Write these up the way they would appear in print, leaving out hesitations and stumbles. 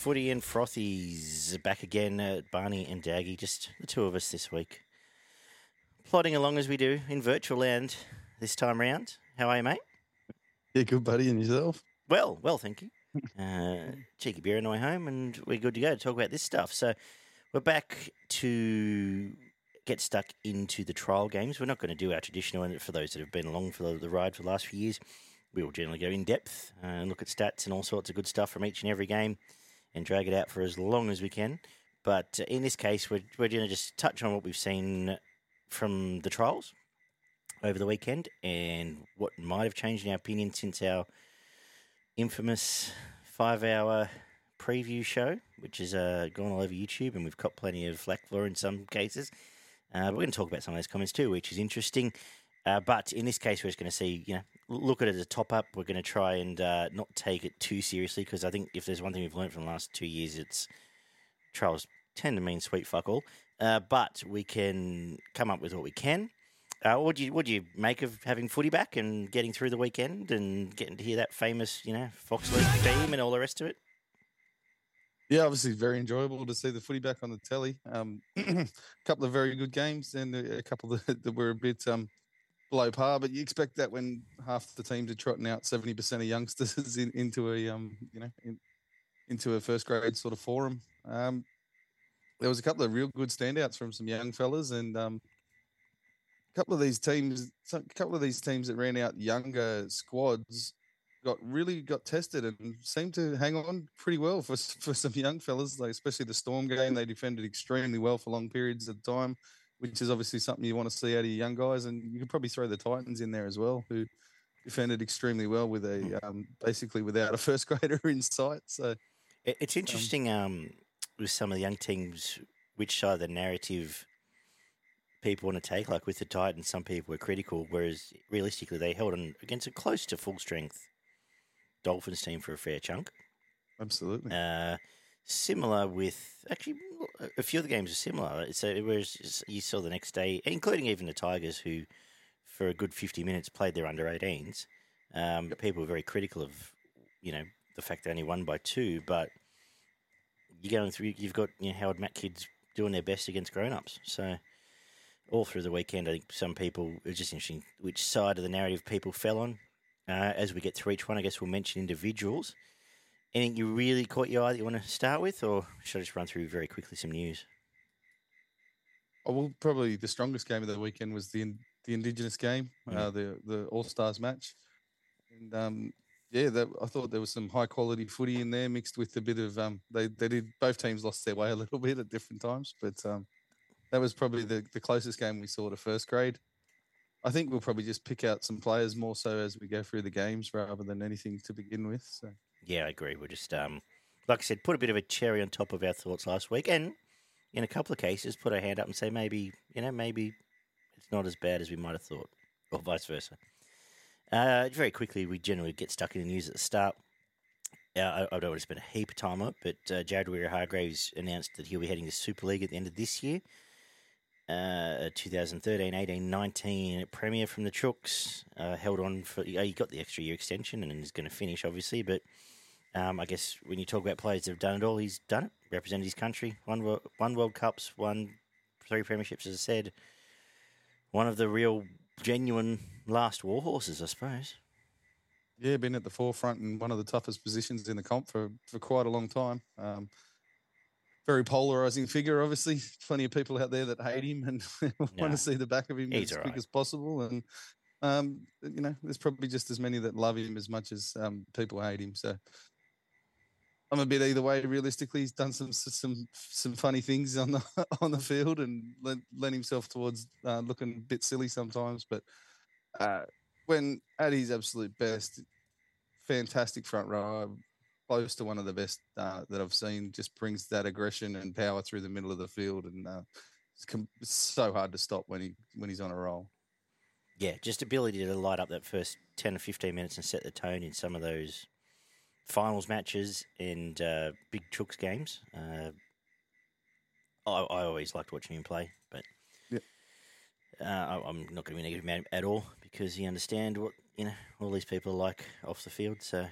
Footy and Frothies back again at Barney and Daggy. Just the two of us this week. Plodding along as we do in virtual land this time round. How are you, mate? Yeah, good, buddy. And yourself? Well, thank you. Cheeky beer and I home, and we're good to go to talk about this stuff. So we're back to get stuck into the trial games. We're not going to do our traditional, and for those that have been along for the ride for the last few years, we will generally go in depth and look at stats and all sorts of good stuff from each and every game and drag it out for as long as we can. But in this case, we're going to just touch on what we've seen from the trials over the weekend and what might have changed in our opinion since our infamous 5-hour preview show, which has gone all over YouTube, and we've caught plenty of flack for in some cases. But we're going to talk about some of those comments too, which is interesting. But in this case, we're just going to see, look at it as a top-up. We're going to try and not take it too seriously, because I think if there's one thing we've learned from the last 2 years, it's trials tend to mean sweet fuck all. But we can come up with what we can. What do you make of having footy back and getting through the weekend and getting to hear that famous, Fox League theme and all the rest of it? Yeah, obviously very enjoyable to see the footy back on the telly. A couple of very good games and a couple that were a bit below par, but you expect that when half the teams are trotting out 70% of youngsters into a first grade sort of forum. There was a couple of real good standouts from some young fellas, and a couple of these teams that ran out younger squads got tested and seemed to hang on pretty well for some young fellas, like especially the Storm game. They defended extremely well for long periods of time, which is obviously something you want to see out of your young guys. And you could probably throw the Titans in there as well, who defended extremely well with a basically without a first grader in sight. So it's interesting with some of the young teams, which side of the narrative people want to take. Like with the Titans, some people were critical, whereas realistically they held on against a close to full strength Dolphins team for a fair chunk. Absolutely. Similar with actually a few of the games are similar. So it was, you saw the next day, including even the Tigers, who for a good 50 minutes played their under-18s. People were very critical of the fact they only won by two, but you're going through. You've got Howard Matt kids doing their best against grown-ups. So all through the weekend, I think some people, it's just interesting which side of the narrative people fell on. As we get through each one, I guess we'll mention individuals. Anything you really caught your eye that you want to start with, or should I just run through very quickly some news? Oh, well, probably the strongest game of the weekend was the Indigenous game, the All-Stars match. And I thought there was some high-quality footy in there mixed with a bit of they did, both teams lost their way a little bit at different times, but that was probably the closest game we saw to first grade. I think we'll probably just pick out some players more so as we go through the games rather than anything to begin with. So yeah, I agree. We'll just, like I said, put a bit of a cherry on top of our thoughts last week, and in a couple of cases, put our hand up and say maybe it's not as bad as we might have thought, or vice versa. Very quickly, we generally get stuck in the news at the start. I don't want to spend a heap of time on it, but Jared Wiri Hargraves announced that he'll be heading to Super League at the end of this year. 2013-18-19 Premier from the Chooks, held on for. He got the extra year extension and is going to finish, obviously. But I guess when you talk about players that have done it all, he's done it. Represented his country, won World Cups, won 3 premierships, as I said. One of the real, genuine last war horses, I suppose. Yeah, been at the forefront in one of the toughest positions in the comp for quite a long time. Very polarising figure, obviously. Plenty of people out there that hate him and want to see the back of him as quick as possible. And, there's probably just as many that love him as much as people hate him. So I'm a bit either way, realistically. He's done some funny things on the field and lent himself towards looking a bit silly sometimes. But when at his absolute best, fantastic front row. Close to one of the best that I've seen, just brings that aggression and power through the middle of the field, and it's so hard to stop when he's on a roll. Yeah, just ability to light up that first 10 or 15 minutes and set the tone in some of those finals matches and big Chooks games. I always liked watching him play, but I'm not going to be negative about him at all, because you understand what all these people are like off the field, so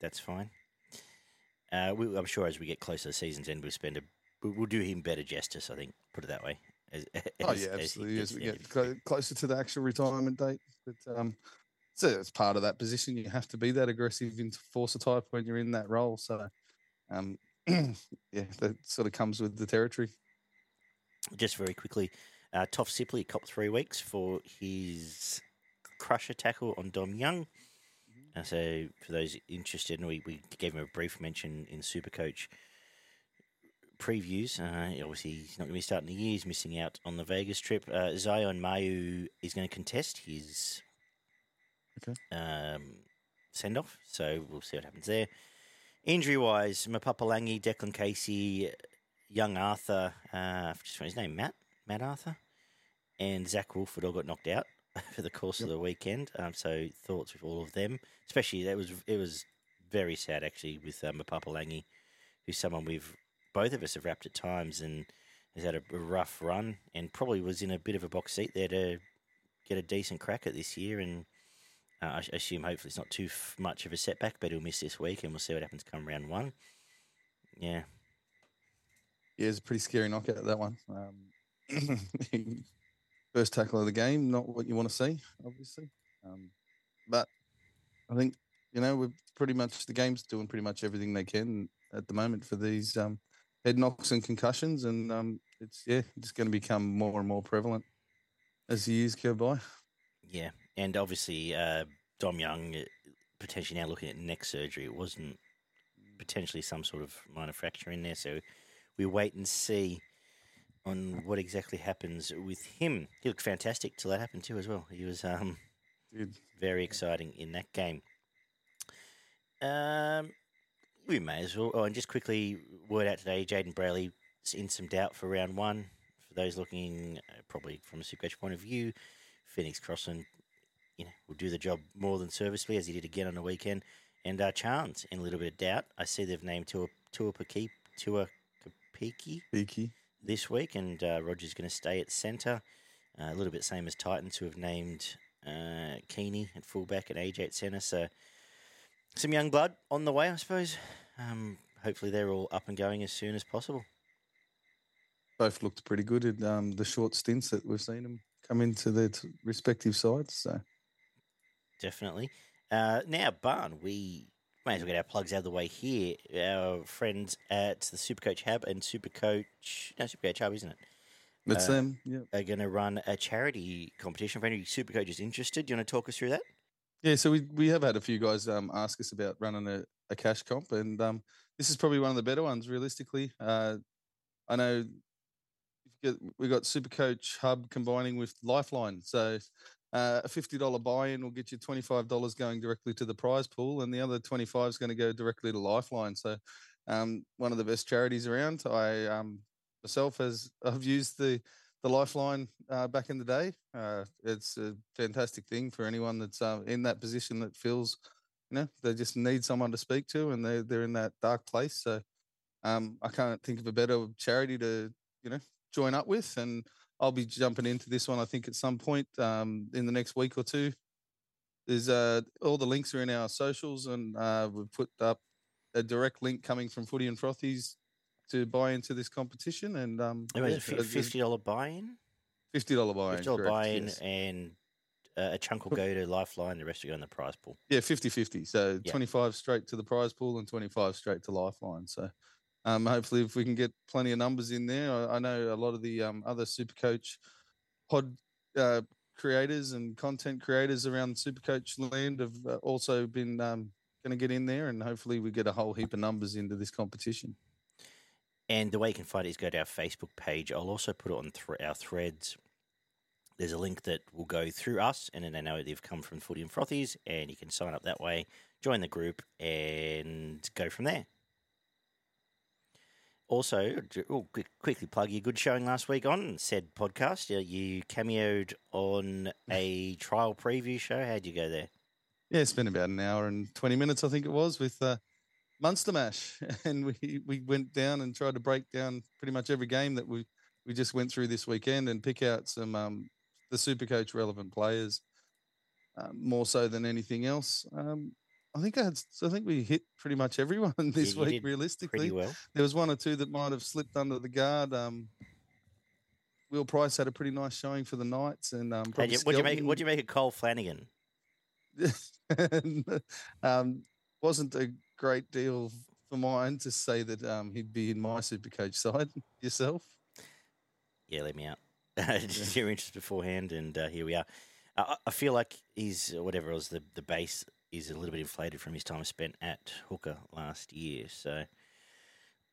that's fine. I'm sure as we get closer to the season's end, we'll do him better justice, I think, put it that way. Absolutely. As we get closer to the actual retirement date. But so it's part of that position. You have to be that aggressive enforcer type when you're in that role. So, that sort of comes with the territory. Just very quickly, Toff Sipley copped 3 weeks for his crusher tackle on Dom Young. So for those interested, and we gave him a brief mention in Supercoach previews. Obviously, he's not going to be starting the year. He's missing out on the Vegas trip. Zion Mayu is going to contest his send-off, so we'll see what happens there. Injury-wise, Mapapalangi, Declan Casey, Young Arthur, I've just his name, Matt Arthur, and Zach Wolford all got knocked out for the course of the weekend. So thoughts with all of them, especially it was very sad actually with Mapapalangi, who's someone both of us have wrapped at times and has had a rough run and probably was in a bit of a box seat there to get a decent crack at this year. And I assume hopefully it's not too much of a setback, but he'll miss this week and we'll see what happens come round one. Yeah. Yeah, it's a pretty scary knockout, that one. First tackle of the game, not what you want to see, obviously. But I think, we're the game's doing pretty much everything they can at the moment for these head knocks and concussions. And it's going to become more and more prevalent as the years go by. Yeah. And obviously, Dom Young potentially now looking at neck surgery. It wasn't potentially some sort of minor fracture in there. So we wait and see on what exactly happens with him. He looked fantastic till that happened too as well. He was very exciting in that game. We may as well. Oh, and just quickly, word out today, Jaden Braley's in some doubt for round one. For those looking, probably from a Supercoach point of view, Phoenix Crossland, will do the job more than serviceably as he did again on the weekend. And Chance in a little bit of doubt. I see they've named Tua Kapiki this week, and Roger's going to stay at centre. A little bit same as Titans, who have named Keeney at fullback and AJ at centre. So some young blood on the way, I suppose. Hopefully they're all up and going as soon as possible. Both looked pretty good at the short stints that we've seen them come into their respective sides. So definitely. Now, Barn, we may as well get our plugs out of the way here. Our friends at the Supercoach Hub and Supercoach Hub, isn't it? That's them, yeah. Are going to run a charity competition. If any Supercoach is interested, do you want to talk us through that? Yeah, so we have had a few guys ask us about running a cash comp, and this is probably one of the better ones, realistically. I know we got Supercoach Hub combining with Lifeline, so a $50 buy-in will get you $25 going directly to the prize pool, and the other $25 is going to go directly to Lifeline. So one of the best charities around. I myself have used the Lifeline back in the day. It's a fantastic thing for anyone that's in that position that feels, they just need someone to speak to and they're in that dark place. So I can't think of a better charity to, join up with, and I'll be jumping into this one, I think, at some point in the next week or two. There's all the links are in our socials, and we've put up a direct link coming from Footy and Frothies to buy into this competition. And $50 buy-in? $50 buy-in, $50 buy-in, yes. And a chunk will go to Lifeline, the rest will go in the prize pool. Yeah, 50-50. So 25 straight to the prize pool and 25 straight to Lifeline. So hopefully, if we can get plenty of numbers in there, I know a lot of the other Supercoach pod creators and content creators around Supercoach land have also been going to get in there, and hopefully we get a whole heap of numbers into this competition. And the way you can find it is go to our Facebook page. I'll also put it on our threads. There's a link that will go through us, and then I know they've come from Footy and Frothies, and you can sign up that way, join the group, and go from there. Also, quickly plug your good showing last week on said podcast. You cameoed on a trial preview show. How'd you go there? Yeah, it's been about an hour and 20 minutes, I think it was, with Munster Mash. And we went down and tried to break down pretty much every game that we just went through this weekend and pick out some the Supercoach relevant players more so than anything else. I think we hit pretty much everyone this week. Realistically, well. There was one or two that might have slipped under the guard. Will Price had a pretty nice showing for the Knights, and what do you make of Cole Flanagan? Wasn't a great deal for mine to say that he'd be in my Supercoach side. Yourself? Yeah, let me out. Just your interest beforehand, and here we are. I feel like the base is a little bit inflated from his time spent at hooker last year. So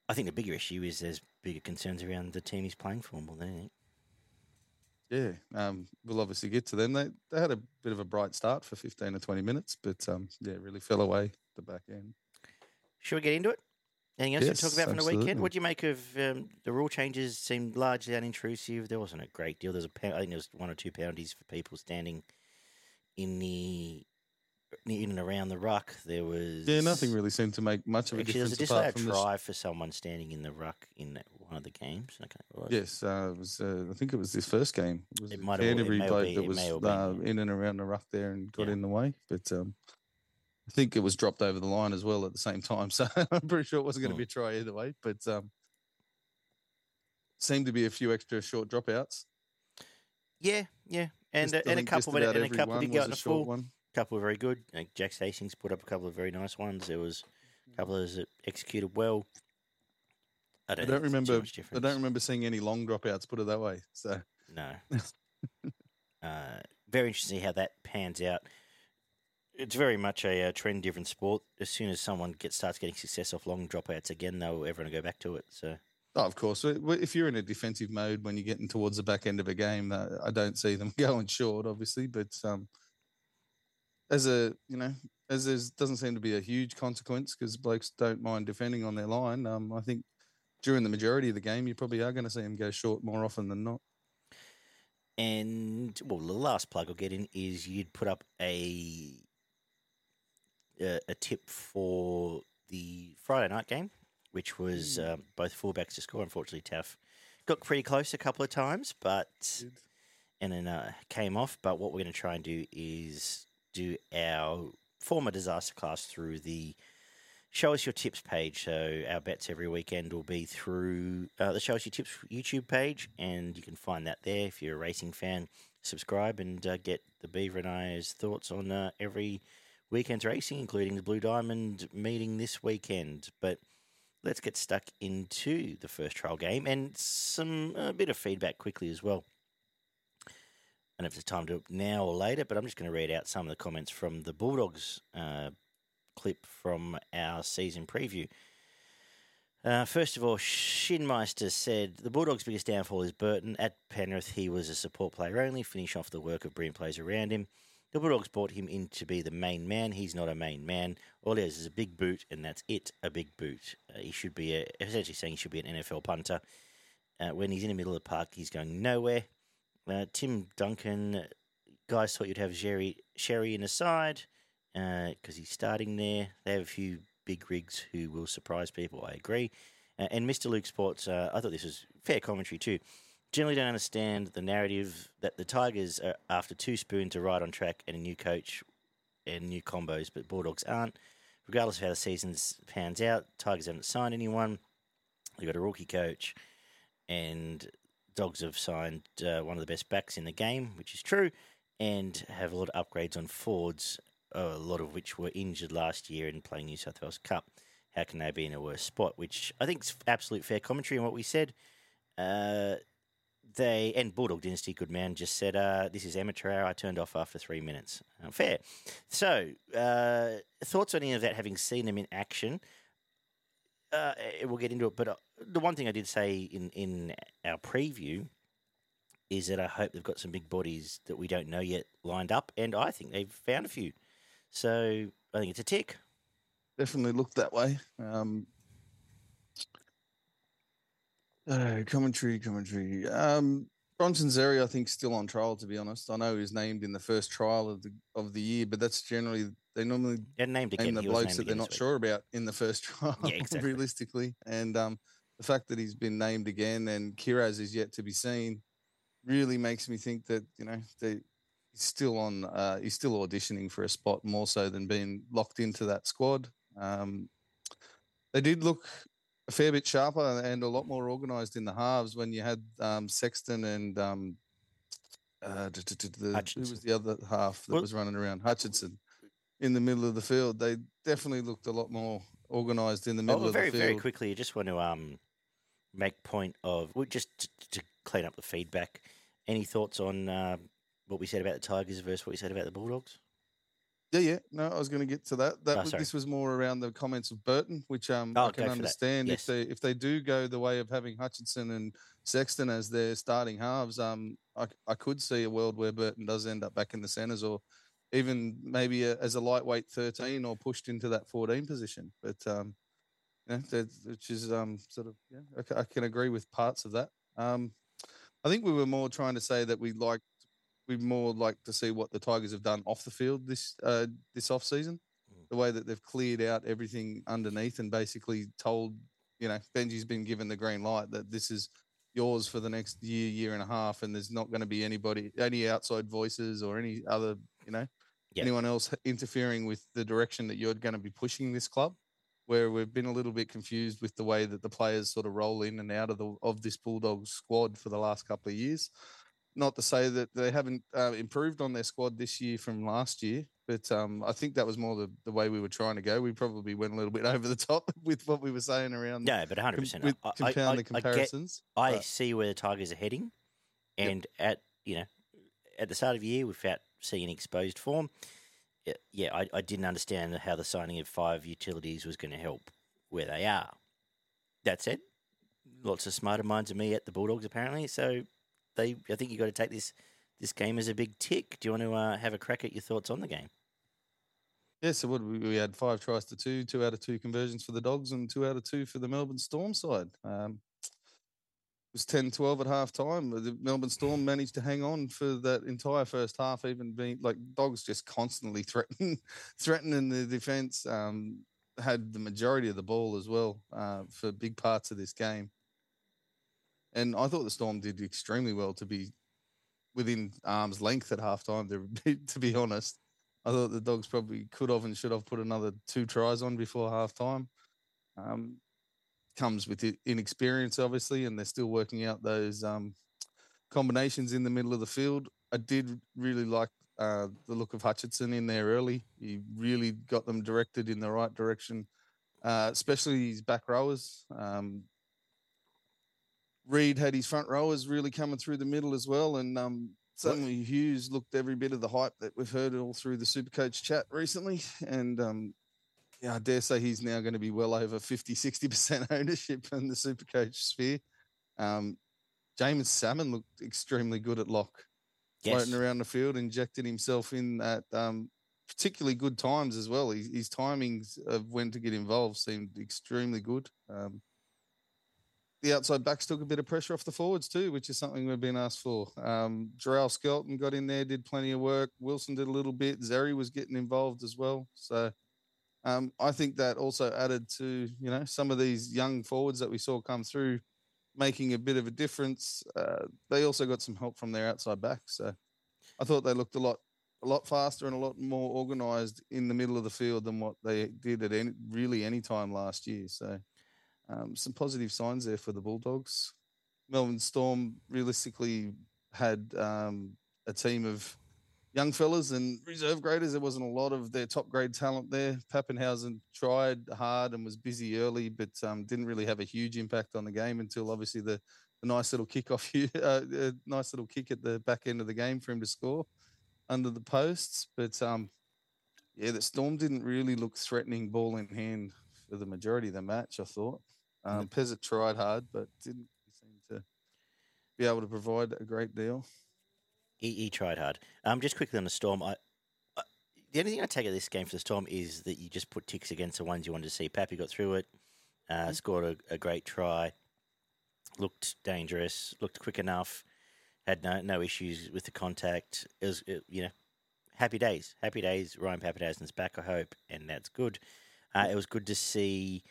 I think the bigger issue is there's bigger concerns around the team he's playing for more than anything. Yeah, we'll obviously get to them. They had a bit of a bright start for 15 or 20 minutes, but, really fell away the back end. Should we get into it? Anything else to talk about from the weekend? What do you make of the rule changes? Seemed largely unintrusive. There wasn't a great deal. I think there was 1 or 2 poundies for people standing in and around the ruck. There was... Yeah, nothing really seemed to make much of a difference. There was a try for someone standing in the ruck in one of the games. Okay. Yes, it was. I think it was this first game. It might have been. That was in and around the ruck there and got in the way. But I think it was dropped over the line as well at the same time. So I'm pretty sure it wasn't going to be a try either way. But seemed to be a few extra short dropouts. Yeah. And a couple did go in the full one. Couple of very good. Jack Hastings put up a couple of very nice ones. There was a couple of those that executed well. I don't remember seeing any long dropouts, put it that way. So no. Very interesting how that pans out. It's very much a trend different sport. As soon as someone starts getting success off long dropouts again, though, everyone will go back to it. So. Oh, of course. If you're in a defensive mode when you're getting towards the back end of a game, I don't see them going short, obviously, but... As there doesn't seem to be a huge consequence because blokes don't mind defending on their line, I think during the majority of the game, you probably are going to see them go short more often than not. And, well, the last plug I'll get in is you'd put up a tip for the Friday night game, which was both fullbacks to score. Unfortunately, Taff got pretty close a couple of times, and then came off. But what we're going to try and do is... do our former disaster class through the Show Us Your Tips page. So our bets every weekend will be through the Show Us Your Tips YouTube page, and you can find that there. If you're a racing fan, subscribe and get the Beaver and I's thoughts on every weekend's racing, including the Blue Diamond meeting this weekend. But let's get stuck into the first trial game and a bit of feedback quickly as well. I don't know if it's time to do it now or later, but I'm just going to read out some of the comments from the Bulldogs clip from our season preview. First of all, Shinmeister said, the Bulldogs' biggest downfall is Burton. At Penrith, he was a support player only, finish off the work of brilliant players around him. The Bulldogs brought him in to be the main man. He's not a main man. All he is a big boot, and that's it, a big boot. He should be essentially saying he should be an NFL punter. When he's in the middle of the park, he's going nowhere. Tim Duncan, guys thought you'd have Sherry in the side because he's starting there. They have a few big rigs who will surprise people, I agree. And Mr. Luke Sports, I thought this was fair commentary too. Generally don't understand the narrative that the Tigers are after two spoons are right on track and a new coach and new combos, but Bulldogs aren't. Regardless of how the season pans out, Tigers haven't signed anyone. They've got a rookie coach and... Dogs have signed one of the best backs in the game, which is true, and have a lot of upgrades on forwards, a lot of which were injured last year in playing New South Wales Cup. How can they be in a worse spot? Which I think is absolute fair commentary on what we said. And Bulldog Dynasty, good man, just said, this is amateur hour. I turned off after 3 minutes. Fair. So thoughts on any of that, having seen them in action? We'll get into it, but the one thing I did say in our preview is that I hope they've got some big bodies that we don't know yet lined up, and I think they've found a few. So I think it's a tick. Definitely looked that way. Commentary. Bronson Zeri, I think, still on trial, to be honest. I know he was named in the first trial of the year, but that's generally... They normally name the blokes that they're not sure about in the first trial, yeah, exactly. Realistically. And the fact that he's been named again and Kiraz is yet to be seen really makes me think that, he's still on. He's still auditioning for a spot more so than being locked into that squad. They did look a fair bit sharper and a lot more organised in the halves when you had Sexton and who was the other half that was running around? Hutchinson in the middle of the field. They definitely looked a lot more organised in the middle of the field. Very quickly, you just want to make point of just to clean up the feedback. Any thoughts on what we said about the Tigers versus what we said about the Bulldogs? Yeah. No, I was going to get to that. This was more around the comments of Burton, which I can understand. Yes. If they do go the way of having Hutchinson and Sexton as their starting halves, I could see a world where Burton does end up back in the centres or even maybe as a lightweight 13 or pushed into that 14 position. But I can agree with parts of that. I think we were more trying to say that we'd more like to see what the Tigers have done off the field this off season, the way that they've cleared out everything underneath and basically told, Benji's been given the green light that this is yours for the next year and a half, and there's not going to be any outside voices or any other, anyone else interfering with the direction that you're going to be pushing this club. Where we've been a little bit confused with the way that the players sort of roll in and out of this Bulldogs squad for the last couple of years. Not to say that they haven't improved on their squad this year from last year, but I think that was more the way we were trying to go. We probably went a little bit over the top with what we were saying around. No, but 100%. Compound the comparisons. I see where the Tigers are heading, and at the start of the year, without seeing exposed form. Yeah, I didn't understand how the signing of 5 utilities was going to help where they are. That said, lots of smarter minds than me at the Bulldogs apparently, so I think you got to take this game as a big tick. Do you want to have a crack at your thoughts on the game? Yeah, so we had 5 tries to 2, 2 out of 2 conversions for the Dogs and 2 out of 2 for the Melbourne Storm side. It was 10-12 at half time. The Melbourne Storm managed to hang on for that entire first half, even being like Dogs just constantly threatening the defence. Had the majority of the ball as well for big parts of this game. And I thought the Storm did extremely well to be within arm's length at half time, to be honest. I thought the Dogs probably could have and should have put another 2 tries on before half time. Comes with inexperience, obviously, and they're still working out those combinations in the middle of the field. I did really like the look of Hutchinson in there early. He really got them directed in the right direction, especially his back rowers. Reed had his front rowers really coming through the middle as well, and suddenly Hughes looked every bit of the hype that we've heard all through the Supercoach chat recently, and I dare say he's now going to be well over 50, 60% ownership in the Supercoach sphere. James Salmon looked extremely good at lock. Yes. Floating around the field, injected himself in at particularly good times as well. His timings of when to get involved seemed extremely good. The outside backs took a bit of pressure off the forwards too, which is something we've been asked for. Jarrell Skelton got in there, did plenty of work. Wilson did a little bit. Zeri was getting involved as well, so... I think that also added to, some of these young forwards that we saw come through making a bit of a difference. They also got some help from their outside backs. So I thought they looked a lot faster and a lot more organised in the middle of the field than what they did at any time last year. So some positive signs there for the Bulldogs. Melbourne Storm realistically had a team of young fellas and reserve graders. There wasn't a lot of their top-grade talent there. Pappenhausen tried hard and was busy early, but didn't really have a huge impact on the game until, obviously, the nice little kick at the back end of the game for him to score under the posts. But, the Storm didn't really look threatening ball in hand for the majority of the match, I thought. Pezzett tried hard, but didn't seem to be able to provide a great deal. He tried hard. Just quickly on the Storm, the only thing I take out of this game for the Storm is that you just put ticks against the ones you wanted to see. Pappy got through it, scored a great try, looked dangerous, looked quick enough, had no issues with the contact. It was, happy days. Happy days. Ryan Papadassin's back, I hope, and that's good. It was good to see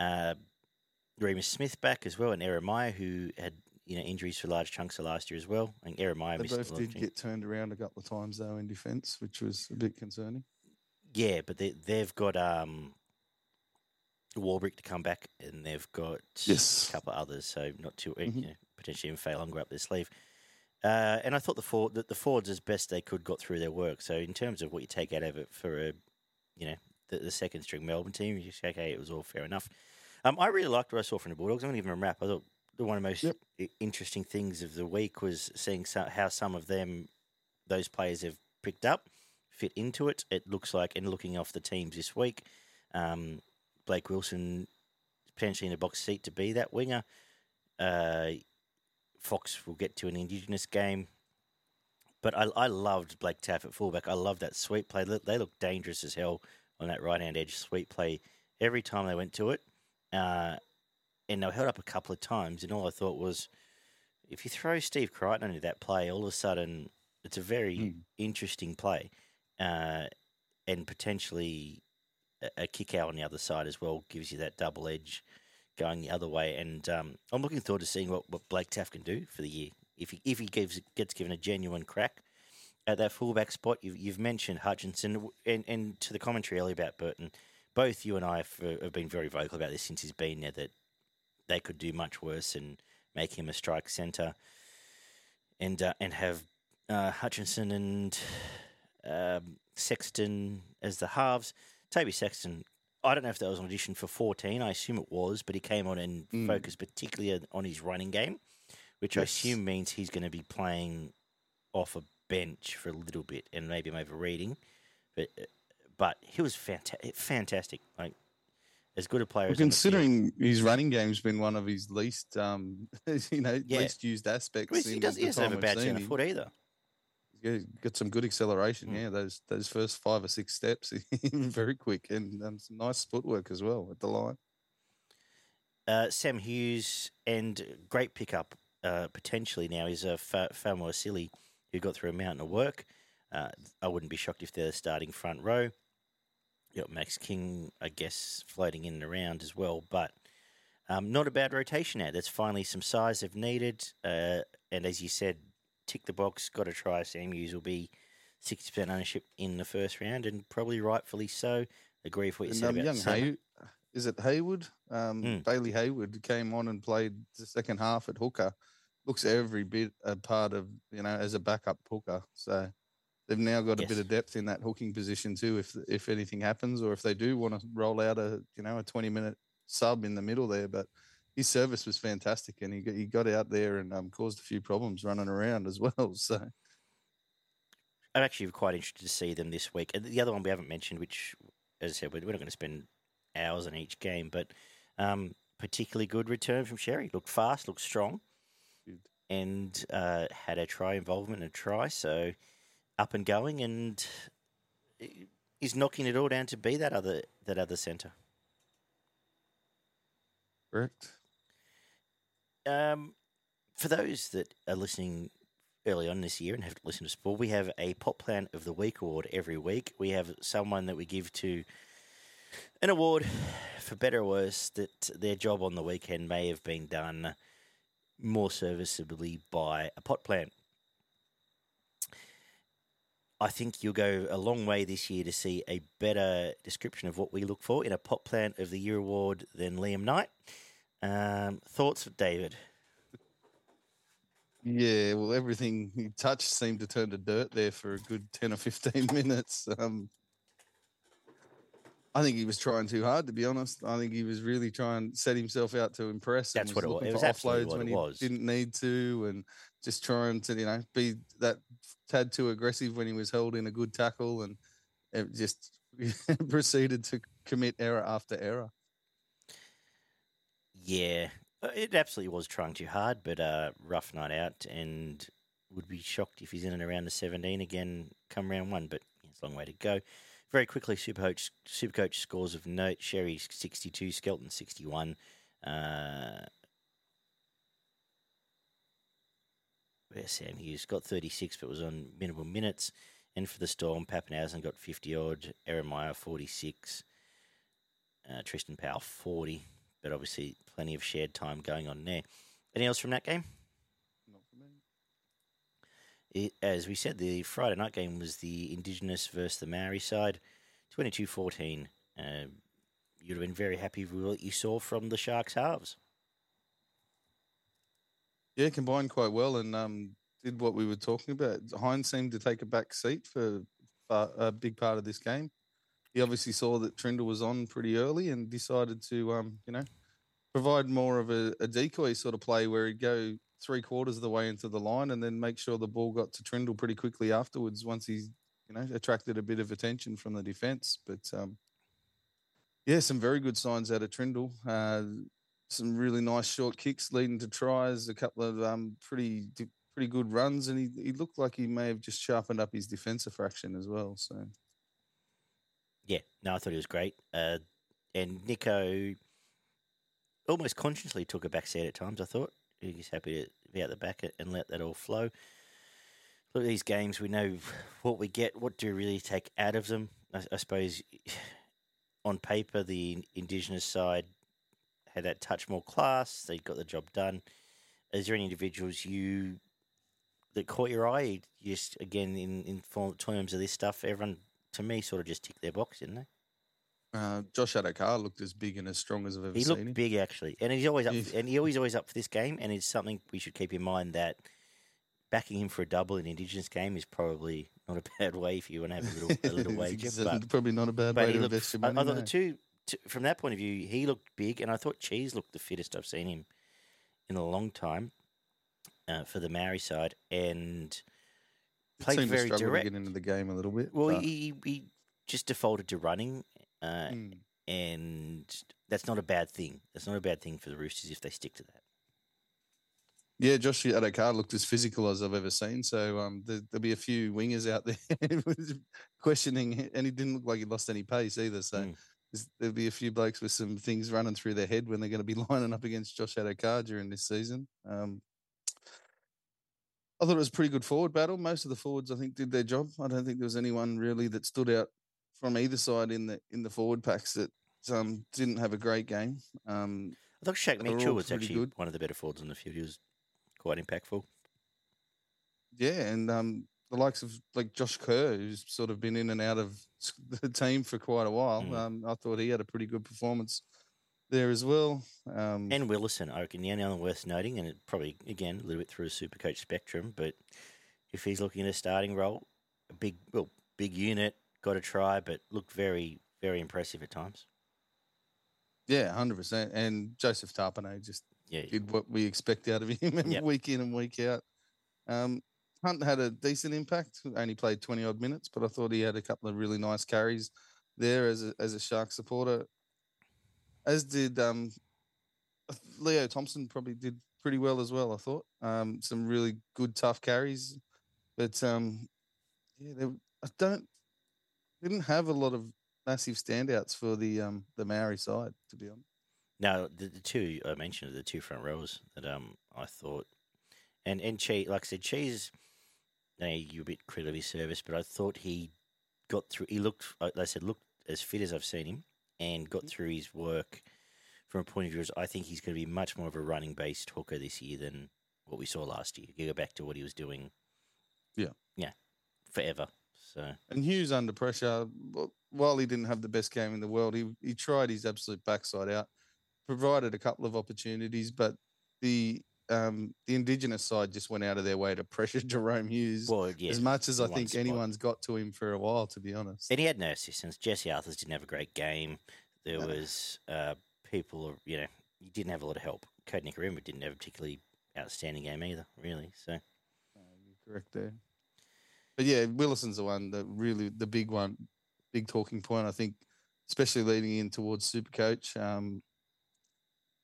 Remus Smith back as well, and Eremiah, who had injuries for large chunks of last year as well. And Eremaya missed a lot of chances. They both did get turned around a couple of times, though, in defence, which was a bit concerning. Yeah, but they've got Warbrick to come back, and they've got a couple of others, so not too potentially even Failonga up their sleeve. And I thought the forwards, as best they could, got through their work. So in terms of what you take out of it for the second string Melbourne team, you say, okay, it was all fair enough. I really liked what I saw from the Bulldogs. I'm going to give them a wrap. I thought one of the most interesting things of the week was seeing how some of them, those players have picked up, fit into it. It looks like, and looking off the teams this week, Blake Wilson potentially in a box seat to be that winger. Fox will get to an Indigenous game. But I loved Blake Taff at fullback. I loved that sweep play. They looked dangerous as hell on that right-hand edge sweep play every time they went to it. And they were held up a couple of times. And all I thought was, if you throw Steve Crichton into that play, all of a sudden it's a very interesting play. And potentially a kick out on the other side as well gives you that double edge going the other way. And I'm looking forward to seeing what Blake Taff can do for the year. If he gets given a genuine crack at that fullback spot, you've mentioned Hutchinson and to the commentary earlier about Burton, both you and I have been very vocal about this since he's been there, that they could do much worse and make him a strike centre and have Hutchinson and Sexton as the halves. Toby Sexton, I don't know if that was an audition for 14. I assume it was, but he came on and focused particularly on his running game, which I assume means he's going to be playing off a bench for a little bit, and maybe I'm overreading. But he was fantastic. Like, as good a player as considering his running game's been one of his least, least used aspects. Well, he doesn't have a bad turn of foot either. He's got some good acceleration. Yeah, those first 5 or 6 steps, very quick, and some nice footwork as well at the line. Sam Hughes, and great pickup potentially now is Famo Asili, who got through a mountain of work. I wouldn't be shocked if they're starting front row. You got Max King, I guess, floating in and around as well, but not a bad rotation out. There's finally some size they've needed, and as you said, tick the box, got to try. Sam Hughes will be 60% ownership in the first round, and probably rightfully so. Agree with what you said about Sam. Is it Hayward? Bailey Hayward came on and played the second half at hooker. Looks every bit a part of, as a backup hooker. So they've now got a bit of depth in that hooking position too, if anything happens, or if they do want to roll out a 20-minute sub in the middle there. But his service was fantastic, and he got out there and caused a few problems running around as well. So I'm actually quite interested to see them this week. And the other one we haven't mentioned, which, as I said, we're not going to spend hours in each game, but particularly good return from Sherry. Looked fast, looked strong, and had a try involvement and a try, so up and going, and is knocking it all down to be that other centre. Correct. For those that are listening early on this year and haven't listened to sport, we have a Pop Plan of the Week award every week. We have someone that we give to an award, for better or worse, that their job on the weekend may have been done more serviceably by a pot plant. I think you'll go a long way this year to see a better description of what we look for in a Pot Plant of the Year award than Liam Knight. Thoughts of David? Yeah, well, everything he touched seemed to turn to dirt there for a good 10 or 15 minutes. I think he was trying too hard, to be honest. I think he was really trying to set himself out to impress. That's what it was. It was absolutely what it was. He didn't need to, and just trying to, be that tad too aggressive when he was held in a good tackle, and it just proceeded to commit error after error. Yeah, it absolutely was trying too hard, but rough night out, and would be shocked if he's in and around the 17 again come round one, but it's a long way to go. Very quickly, Supercoach scores of note: Sherry 62, Skelton 61. Where's Sam Hughes? Got 36, but was on minimal minutes. And for the Storm, Pappenhausen got 50-odd, Eremaya 46, Tristan Powell 40. But obviously plenty of shared time going on there. Anything else from that game? as we said, the Friday night game was the Indigenous versus the Maori side, 22-14. You'd have been very happy with what you saw from the Sharks' halves. Yeah, combined quite well and did what we were talking about. Hines seemed to take a back seat for a big part of this game. He obviously saw that Trindle was on pretty early and decided to, provide more of a decoy sort of play where he'd go three-quarters of the way into the line and then make sure the ball got to Trindle pretty quickly afterwards once he's, attracted a bit of attention from the defence. But, some very good signs out of Trindle. Some really nice short kicks leading to tries, a couple of pretty good runs, and he looked like he may have just sharpened up his defensive fraction as well. So, yeah, no, I thought he was great. And Nico almost consciously took a back seat at times, I thought. He was happy to be out the back and let that all flow. Look at these games. We know what we get. What do we really take out of them? I suppose on paper, the Indigenous side had that touch more class. They got the job done. Is there any individuals that caught your eye? Just, again, in terms of this stuff, everyone, to me, sort of just ticked their box, didn't they? Josh Adokar looked as big and as strong as I've ever seen him. He looked big, actually. And he's always up, and he always up for this game, and it's something we should keep in mind that backing him for a double in an Indigenous game is probably not a bad way if you want to have a little wager. Probably not a bad way to invest your money. I thought the two, from that point of view, he looked big, and I thought Cheese looked the fittest I've seen him in a long time for the Maori side, and played very direct. He seemed to struggle to get into the game a little bit. Well, he just defaulted to running. And that's not a bad thing. That's not a bad thing for the Roosters if they stick to that. Yeah, Josh Adokar looked as physical as I've ever seen. So there'll be a few wingers out there questioning, and he didn't look like he lost any pace either. So there'll be a few blokes with some things running through their head when they're going to be lining up against Josh Adokar during this season. I thought it was a pretty good forward battle. Most of the forwards, I think, did their job. I don't think there was anyone really that stood out from either side in the forward packs that didn't have a great game. I thought Shaq Mitchell was actually good. One of the better forwards on the field. He was quite impactful. Yeah, and the likes of Josh Kerr, who's sort of been in and out of the team for quite a while, I thought he had a pretty good performance there as well. And Willison, I reckon, the only one worth noting, and it probably, again, a little bit through a Supercoach spectrum, but if he's looking at a starting role, a big unit, got to try, but looked very, very impressive at times. Yeah, 100%. And Joseph Tarpanay just did what we expect out of him week in and week out. Hunt had a decent impact, only played 20-odd minutes, but I thought he had a couple of really nice carries there as a Shark supporter. As did Leo Thompson, probably did pretty well as well, I thought. Some really good, tough carries. But, we didn't have a lot of massive standouts for the Maori side, to be honest. No, the two I mentioned, the two front rows that I thought, and Cheese, like I said, Cheese, you're a bit critical of his service, but I thought he got through. He looked, like I said, looked as fit as I've seen him, and got through his work from a point of view. I think he's going to be much more of a running based hooker this year than what we saw last year. You go back to what he was doing. Yeah, forever. So. And Hughes under pressure, while he didn't have the best game in the world, he tried his absolute backside out, provided a couple of opportunities, but the Indigenous side just went out of their way to pressure Jerome Hughes as much as I think anyone's got to him for a while, to be honest. And he had no assistance. Jesse Arthurs didn't have a great game. There was people, he didn't have a lot of help. Code Nicarima didn't have a particularly outstanding game either, really. So you're correct there. But yeah, Willison's the one that really the big one, big talking point. I think, especially leading in towards Supercoach,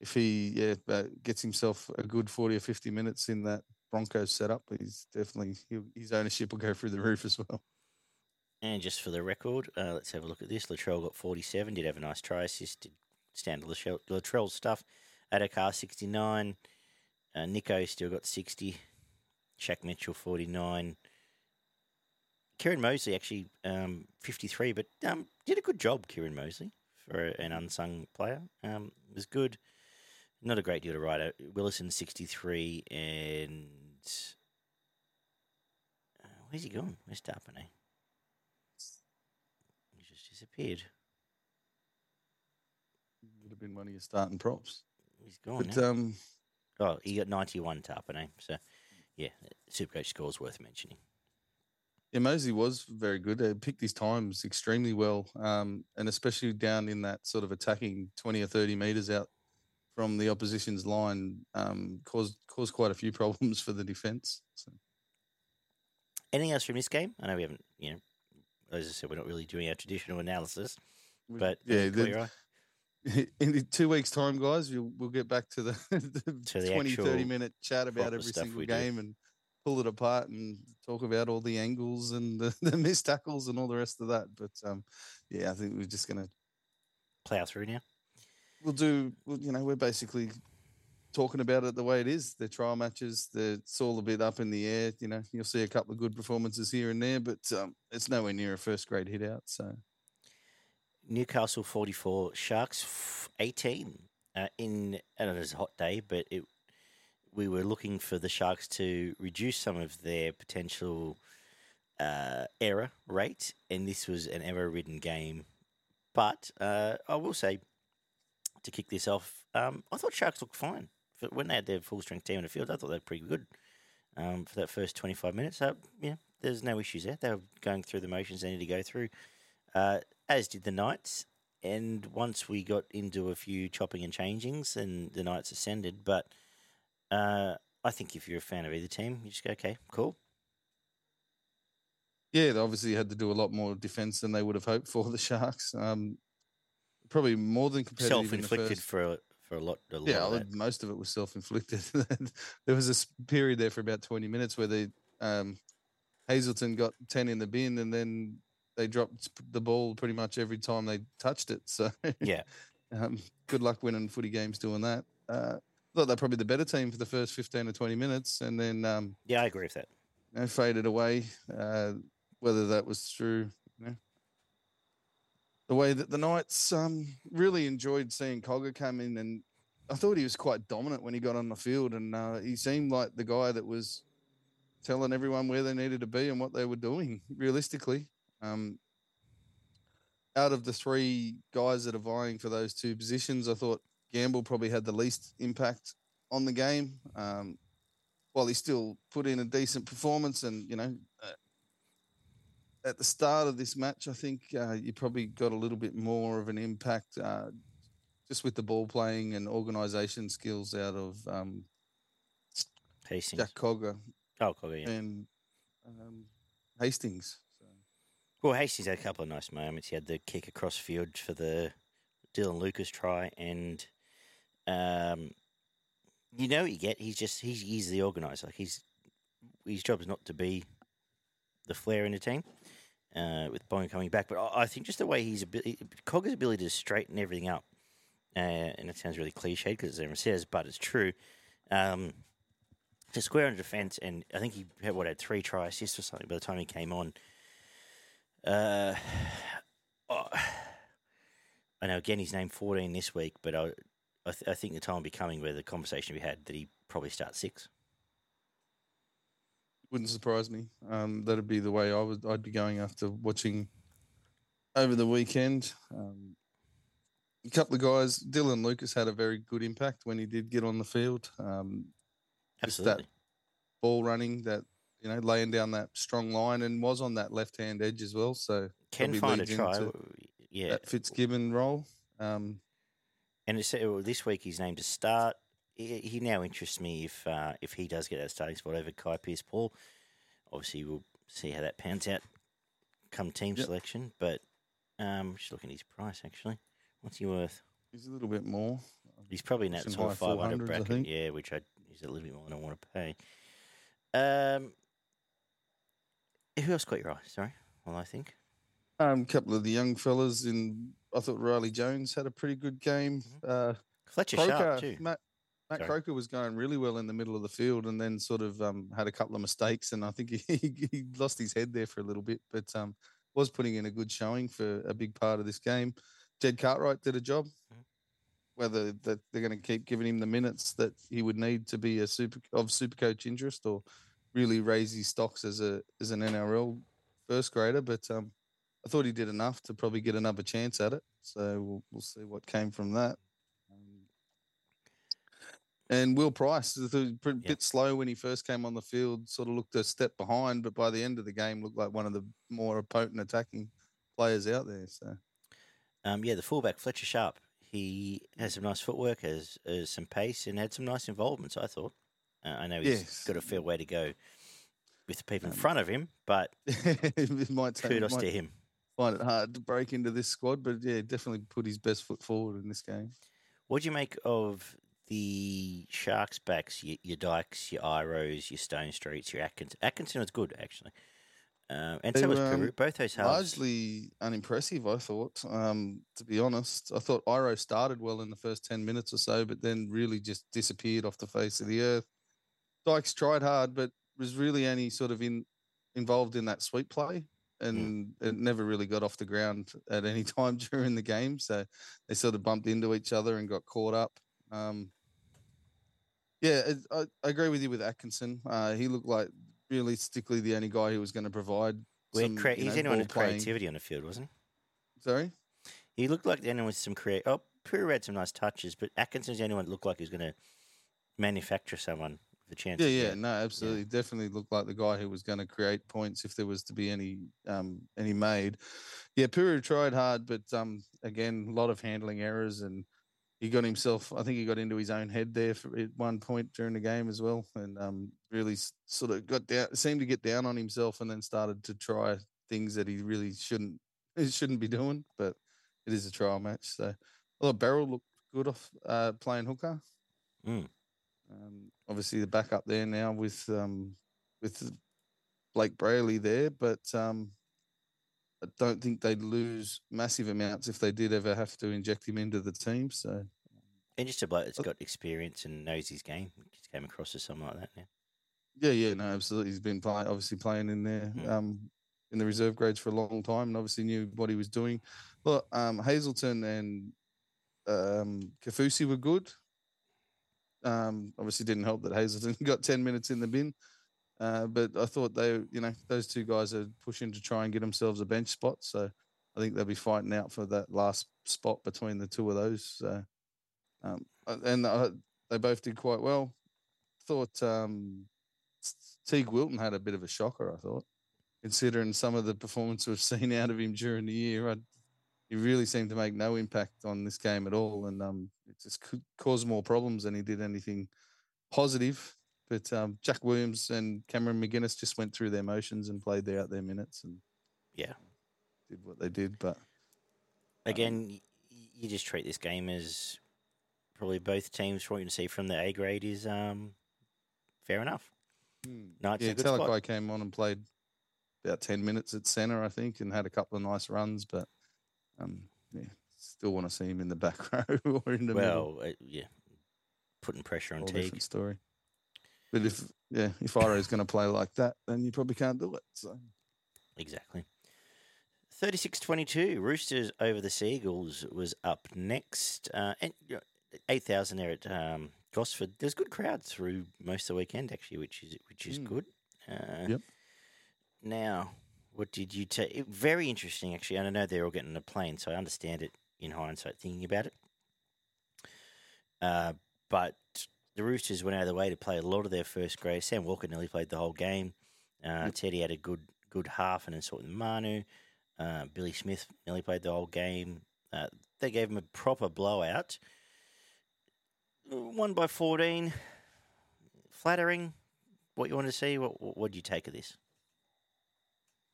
if he gets himself a good 40 or 50 minutes in that Broncos setup, he's definitely his ownership will go through the roof as well. And just for the record, let's have a look at this. Latrell got 47. Did have a nice try assist. Did standard Latrell stuff. Adokar 69. Nico still got 60. Shaq Mitchell 49. Kieran Mosley, actually, 53, but did a good job, Kieran Mosley, for an unsung player. Was good. Not a great deal to write. Willison, 63, and Where's he gone? Messed up, isn't he? He just disappeared. Would have been one of your starting props. He's gone. But, oh, he got 91 to up, didn't he? So, yeah, Supercoach score's worth mentioning. Yeah, Mosley was very good. He picked his times extremely well, and especially down in that sort of attacking 20 or 30 metres out from the opposition's line, caused quite a few problems for the defence. So. Anything else from this game? I know we haven't, you know, as I said, we're not really doing our traditional analysis, but yeah, in 2 weeks' time, guys, we'll get back to the 20-30 minute chat about every single game and pull it apart and talk about all the angles and the missed tackles and all the rest of that. But yeah, I think we're just going to plow through now. We're basically talking about it the way it is. They're trial matches. It's all a bit up in the air. You know, you'll see a couple of good performances here and there, but it's nowhere near a first grade hit out. So. Newcastle 44, Sharks 18. I don't know, it was a hot day, but we were looking for the Sharks to reduce some of their potential error rate, and this was an error-ridden game. But I will say, to kick this off, I thought Sharks looked fine. When they had their full-strength team in the field, I thought they were pretty good for that first 25 minutes. So, yeah, there's no issues there. They were going through the motions they need to go through. As did the Knights, and once we got into a few chopping and changings, and the Knights ascended. But I think if you're a fan of either team, you just go, okay, cool. Yeah, they obviously had to do a lot more defence than they would have hoped for, the Sharks. Probably more than competitive. Self-inflicted for a lot of that. Yeah, most of it was self-inflicted. There was a period there for about 20 minutes where they Hazelton got 10 in the bin, and then they dropped the ball pretty much every time they touched it. So, yeah, good luck winning footy games doing that. I thought they're probably the better team for the first 15 or 20 minutes. And then, yeah, I agree with that. You know, faded away, whether that was through, you know, the way that the Knights really enjoyed seeing Cogger come in. And I thought he was quite dominant when he got on the field. And he seemed like the guy that was telling everyone where they needed to be and what they were doing, realistically. Out of the three guys that are vying for those two positions, I thought Gamble probably had the least impact on the game. While he still put in a decent performance, and you know, at the start of this match, I think you probably got a little bit more of an impact just with the ball playing and organisation skills out of Hastings, Jack Cogger. Oh, Cogger, yeah, and Hastings. Well, Hastings had a couple of nice moments. He had the kick across field for the Dylan Lucas try, and you know what you get. He's the organizer. His job is not to be the flair in the team. With Bowen coming back, but I think just the way Cogger's ability to straighten everything up, and it sounds really cliched because it's everyone says, but it's true. To square on defence, and I think he had three try assists or something by the time he came on. I know, again, he's named 14 this week, but I think the time will be coming where the conversation we had that he probably starts 6. Wouldn't surprise me. That'd be the way I'd be going after watching over the weekend. A couple of guys, Dylan Lucas had a very good impact when he did get on the field. Absolutely. That ball running, that, you know, laying down that strong line, and was on that left-hand edge as well. So can find a try, yeah. That Fitzgibbon role, and it's, this week he's named to start. He now interests me if he does get that starting spot over Kai Pierce-Paul. Obviously, we'll see how that pans out come team selection. But just looking at his price actually. What's he worth? He's a little bit more. He's probably in that sort of 500 bracket, yeah. Which is a little bit more than I want to pay. Who else caught your eye? Sorry. Well, I think a couple of the young fellas. I thought Riley Jones had a pretty good game. Fletcher Sharp too. Matt Croker was going really well in the middle of the field, and then sort of had a couple of mistakes, and I think he lost his head there for a little bit, but was putting in a good showing for a big part of this game. Jed Cartwright did a job. Whether that they're going to keep giving him the minutes that he would need to be of Supercoach interest, or really raise his stocks as an NRL first grader, but I thought he did enough to probably get another chance at it. So we'll see what came from that. And Will Price, a bit slow when he first came on the field, sort of looked a step behind, but by the end of the game looked like one of the more potent attacking players out there. So, the fullback, Fletcher Sharp, he has some nice footwork, has some pace, and had some nice involvements, I thought. I know he's got a fair way to go with the people in front of him, but kudos to him. Find it hard to break into this squad, but, yeah, definitely put his best foot forward in this game. What do you make of the Sharks backs, your Dykes, your Iros, your Stone Streets, your Atkinson? Atkinson was good, actually. And so was Puru. Both those halves. Largely unimpressive, I thought, to be honest. I thought Iro started well in the first 10 minutes or so, but then really just disappeared off the face of the earth. Dykes tried hard, but was really only sort of involved in that sweep play, and it never really got off the ground at any time during the game. So they sort of bumped into each other and got caught up. I agree with you with Atkinson. He looked like realistically the only guy who was going to provide. He's anyone with creativity on the field, wasn't he? Sorry? He looked like the anyone with some creativity. Oh, Puru had some nice touches, but Atkinson's the only one that looked like he was going to manufacture someone with a chance. Absolutely. Yeah. Definitely looked like the guy who was going to create points if there was to be any made. Yeah, Puru tried hard, but again, a lot of handling errors and he got himself, I think he got into his own head there at one point during the game as well, and really sort of got down, seemed to get down on himself, and then started to try things that he really shouldn't be doing. But it is a trial match, so I thought Barrell looked good off playing hooker. Obviously, the backup there now with Blake Brayley there, but I don't think they'd lose massive amounts if they did ever have to inject him into the team. So. And just a bloke that's got experience and knows his game. Just came across as something like that now. Yeah, no, absolutely. He's been playing in there in the reserve grades for a long time, and obviously knew what he was doing. Look, Hazelton and Kafusi were good. Obviously didn't help that Hazelton got 10 minutes in the bin. But I thought those two guys are pushing to try and get themselves a bench spot. So I think they'll be fighting out for that last spot between the two of those. So, and they both did quite well. Thought Teague Wilton had a bit of a shocker, I thought, considering some of the performance we've seen out of him during the year. He really seemed to make no impact on this game at all, and it just could cause more problems than he did anything positive. But Jack Williams and Cameron McGuinness just went through their motions and played out their minutes and did what they did. But again, you just treat this game as probably both teams, what you can see from the A grade is fair enough. Talakai came on and played about 10 minutes at centre, I think, and had a couple of nice runs, but still want to see him in the back row or in the middle. Putting pressure on Teague. Different story. But if Iro is going to play like that, then you probably can't do it. So. Exactly. 36-22, Roosters over the Seagulls was up next. And 8,000 there at Gosford. There's good crowd through most of the weekend, actually, which is good. Yep. Now, what did you take? Very interesting, actually. And I know they're all getting on a plane, so I understand it in hindsight thinking about it. But the Roosters went out of their way to play a lot of their first grade. Sam Walker nearly played the whole game. Teddy had a good half and then sorted Manu. Billy Smith nearly played the whole game. They gave him a proper blowout. Won by 14. Flattering. What you want to see? What do you take of this?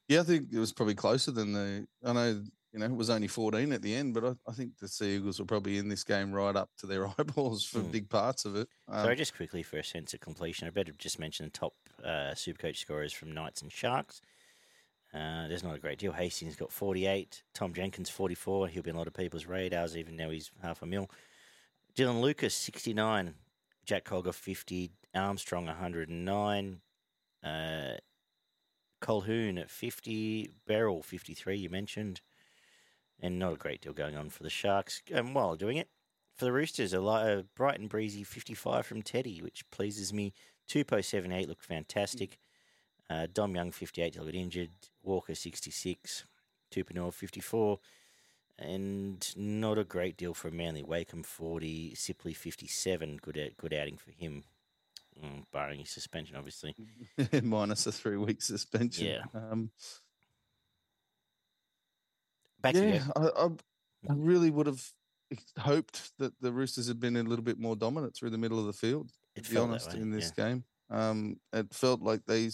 Yeah, I think it was probably closer than I know. It was only 14 at the end, but I think the Sea Eagles were probably in this game right up to their eyeballs for big parts of it. Sorry, just quickly for a sense of completion, I better just mention the top Supercoach scorers from Knights and Sharks. There's not a great deal. Hastings got 48. Tom Jenkins, 44. He'll be on a lot of people's radars, even though he's half a mil. Dylan Lucas, 69. Jack Cogger, 50. Armstrong, 109. Colhoun at 50. Beryl, 53, you mentioned. And not a great deal going on for the Sharks. And while doing it, for the Roosters, a bright and breezy 55 from Teddy, which pleases me. 2 post 78 looked fantastic. Dom Young, 58, till he got injured. Walker, 66. Tupanor, 54. And not a great deal for Manly. Wakeham, 40. Sipley, 57. Good outing for him, barring his suspension, obviously. Minus a 3-week suspension. Yeah. I really would have hoped that the Roosters had been a little bit more dominant through the middle of the field, to be honest, in this game. It felt like they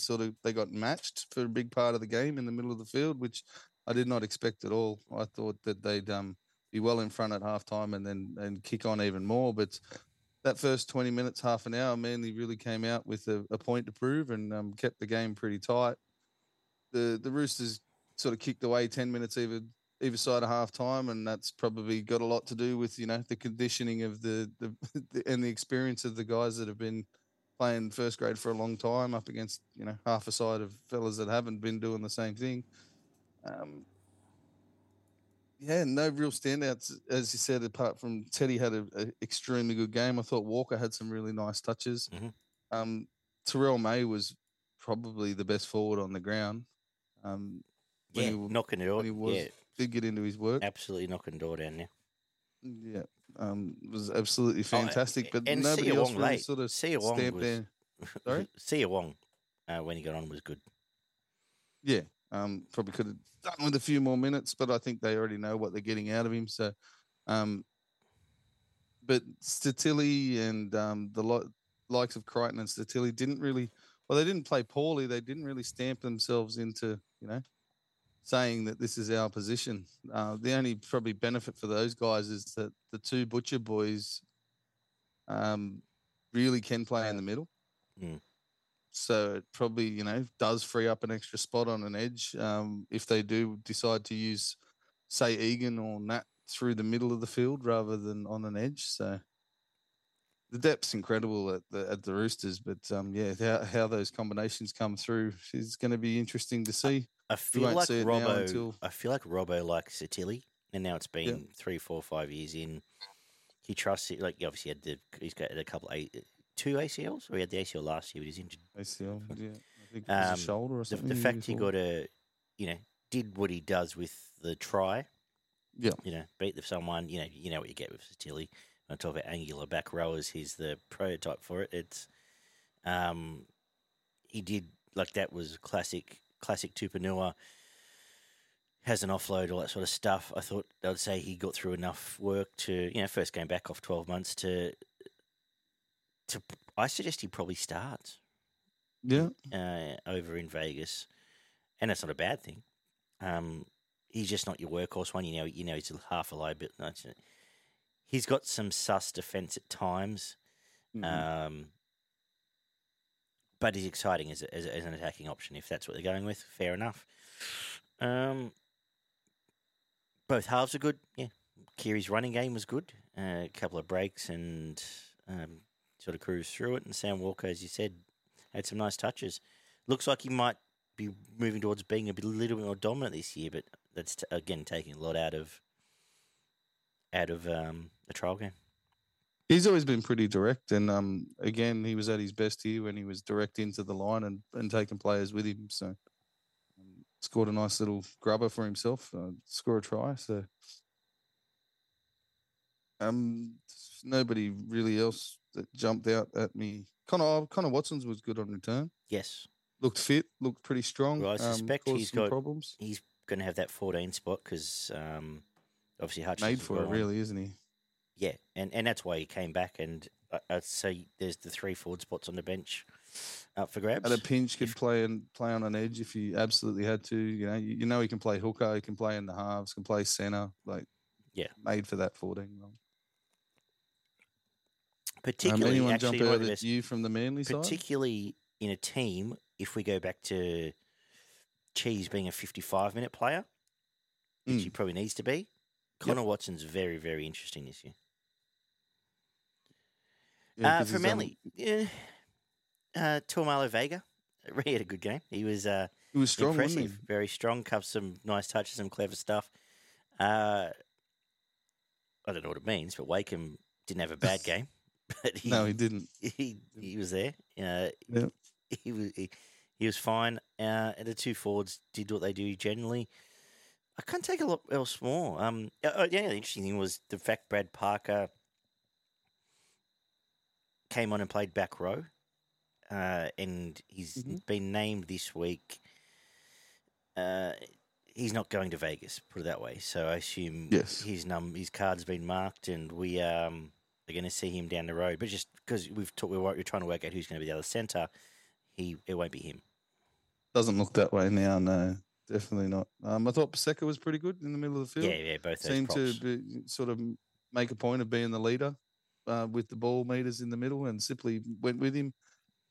got matched for a big part of the game in the middle of the field, which I did not expect at all. I thought that they'd be well in front at halftime and kick on even more. But that first 20 minutes, half an hour, Manly really came out with a point to prove and kept the game pretty tight. The Roosters sort of kicked away 10 minutes either side of halftime, and that's probably got a lot to do with, you know, the conditioning of and the experience of the guys that have been playing first grade for a long time up against, you know, half a side of fellas that haven't been doing the same thing. No real standouts, as you said, apart from Teddy had an extremely good game. I thought Walker had some really nice touches. Mm-hmm. Terrell May was probably the best forward on the ground. Knocking it off. Did get into his work. Absolutely knocking door down there. Yeah. It was absolutely fantastic. But nobody else really sort of stamped there. Sorry? Sia Wong, when he got on, was good. Yeah. Probably could have done with a few more minutes, but I think they already know what they're getting out of him. So, but Statilli and the likes of Crichton and Statilli they didn't play poorly. They didn't really stamp themselves into, you know, saying that this is our position. The only probably benefit for those guys is that the two Butcher boys really can play in the middle. Mm. So it probably, you know, does free up an extra spot on an edge if they do decide to use, say, Egan or Nat through the middle of the field rather than on an edge. So the depth's incredible at the Roosters, but, how those combinations come through is going to be interesting to see. I feel like Robbo likes Satilli, and now it's been 3, 4, 5 years in. He trusts it. Like, he obviously he's got a couple of two ACLs, or he had the ACL last year, but he's injured. ACL, yeah. I think it was a shoulder or something. The fact he got did what he does with the try. Yeah. You know, beat someone. You know what you get with Satilli. When I talk about angular back rowers, he's the prototype for it. It's, he did, like, that was classic Tupanua, has an offload, all that sort of stuff. I thought I'd say he got through enough work to, you know, first game back off 12 months to I suggest he probably starts. Yeah. Over in Vegas. And that's not a bad thing. He's just not your workhorse one. You know he's half a liability. No, he's got some sus defense at times. Mm-hmm. But he's exciting as an attacking option, if that's what they're going with. Fair enough. Both halves are good. Yeah, Kiri's running game was good. A couple of breaks and sort of cruised through it. And Sam Walker, as you said, had some nice touches. Looks like he might be moving towards being a little bit more dominant this year, but that's again taking a lot out of the trial game. He's always been pretty direct, and again, he was at his best here when he was direct into the line and taking players with him. So scored a nice little grubber for himself, score a try. So nobody really else that jumped out at me. Connor Watson's was good on return. Yes, looked fit, looked pretty strong. Well, I suspect he's got problems. He's going to have that 14 spot because obviously Hutchinson made for it, really, isn't he? Yeah, and that's why he came back, and I'd say there's the 3 forward spots on the bench up for grabs. At a pinch, could play on an edge if he absolutely had to. You know he can play hooker, he can play in the halves, can play centre. Made for that 14 role. Particularly, anyone actually, jump out at you from the Manly side? Particularly in a team, if we go back to Cheese being a 55-minute player, which he probably needs to be, Connor Watson's very, very interesting this year. Yeah, for Manly, Tuamalo Vega, he had a good game. He was strong, impressive, wasn't he? Very strong. Cups some nice touches, some clever stuff. I don't know what it means, but Wakeham didn't have a bad game. But he didn't. He was there. He was. He, He was fine. And the two forwards did what they do generally. I can't take a lot else more. The interesting thing was the fact Brad Parker came on and played back row, and he's been named this week. He's not going to Vegas, put it that way. So I assume his card's been marked, and we are going to see him down the road. But just because we're trying to work out who's going to be the other centre, it won't be him. Doesn't look that way now, no. Definitely not. I thought Paseka was pretty good in the middle of the field. Yeah, both those seemed props. To be, sort of make a point of being the leader with the ball meters in the middle, and Sipley went with him.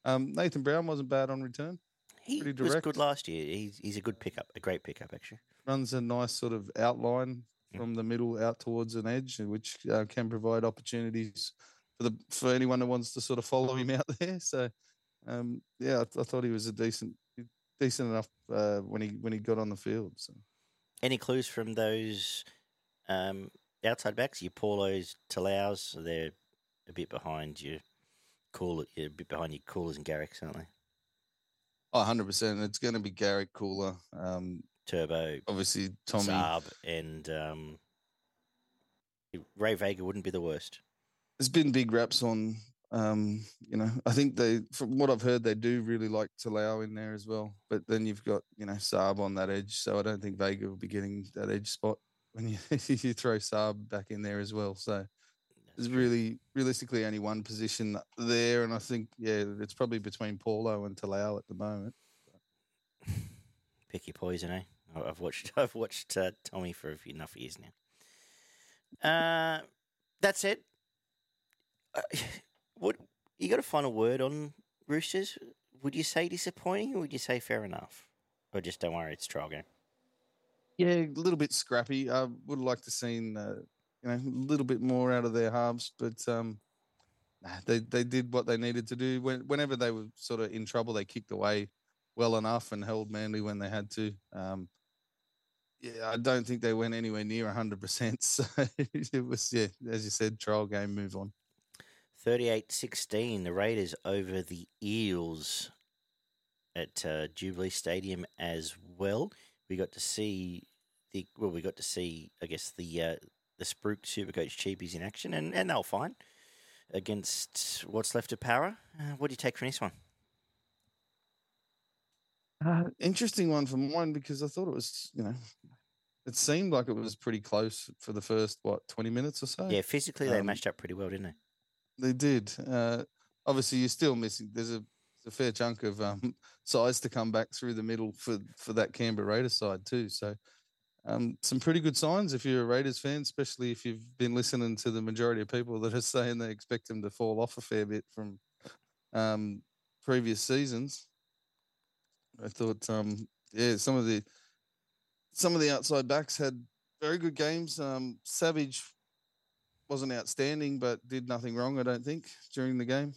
Nathan Brown wasn't bad on return. He was good last year. He's a good pickup, a great pickup, actually. Runs a nice sort of outline from the middle out towards an edge, which can provide opportunities for anyone who wants to sort of follow him out there. So, I thought he was a decent enough when he got on the field. So, any clues from those outside backs? Your Paulos, Talaus, they're a bit behind your Coolers and Garricks, aren't they? 100%. It's going to be Garrick, Cooler, Turbo, obviously Tommy Saab, and Ray Vega wouldn't be the worst. There's been big raps on. I think from what I've heard, they do really like Talau in there as well. But then you've got, Saab on that edge. So I don't think Vega will be getting that edge spot when you throw Saab back in there as well. So there's really, realistically, only one position there. And I think, it's probably between Paulo and Talau at the moment. Pick your poison, eh? I've watched Tommy for enough years now. That's it. What you got a final word on Roosters? Would you say disappointing, or would you say fair enough, or just don't worry, it's a trial game? Yeah, a little bit scrappy. I would have liked to seen a little bit more out of their halves, but they did what they needed to do. Whenever they were sort of in trouble, they kicked away well enough and held Manly when they had to. I don't think they went anywhere near 100%. So it was, as you said, trial game. Move on. 38-16, the Raiders over the Eels at Jubilee Stadium as well. We got to see the Spruik Supercoach Cheapies in action, and they were fine against what's left of Para. What do you take from this one? Interesting one for mine, because I thought it was, it seemed like it was pretty close for the first 20 minutes or so. Yeah, physically they matched up pretty well, didn't they? They did. Obviously, you're still missing. There's a fair chunk of size to come back through the middle for that Canberra Raiders side too. So some pretty good signs if you're a Raiders fan, especially if you've been listening to the majority of people that are saying they expect them to fall off a fair bit from previous seasons. I thought, some of the outside backs had very good games. Savage wasn't outstanding, but did nothing wrong, I don't think, during the game.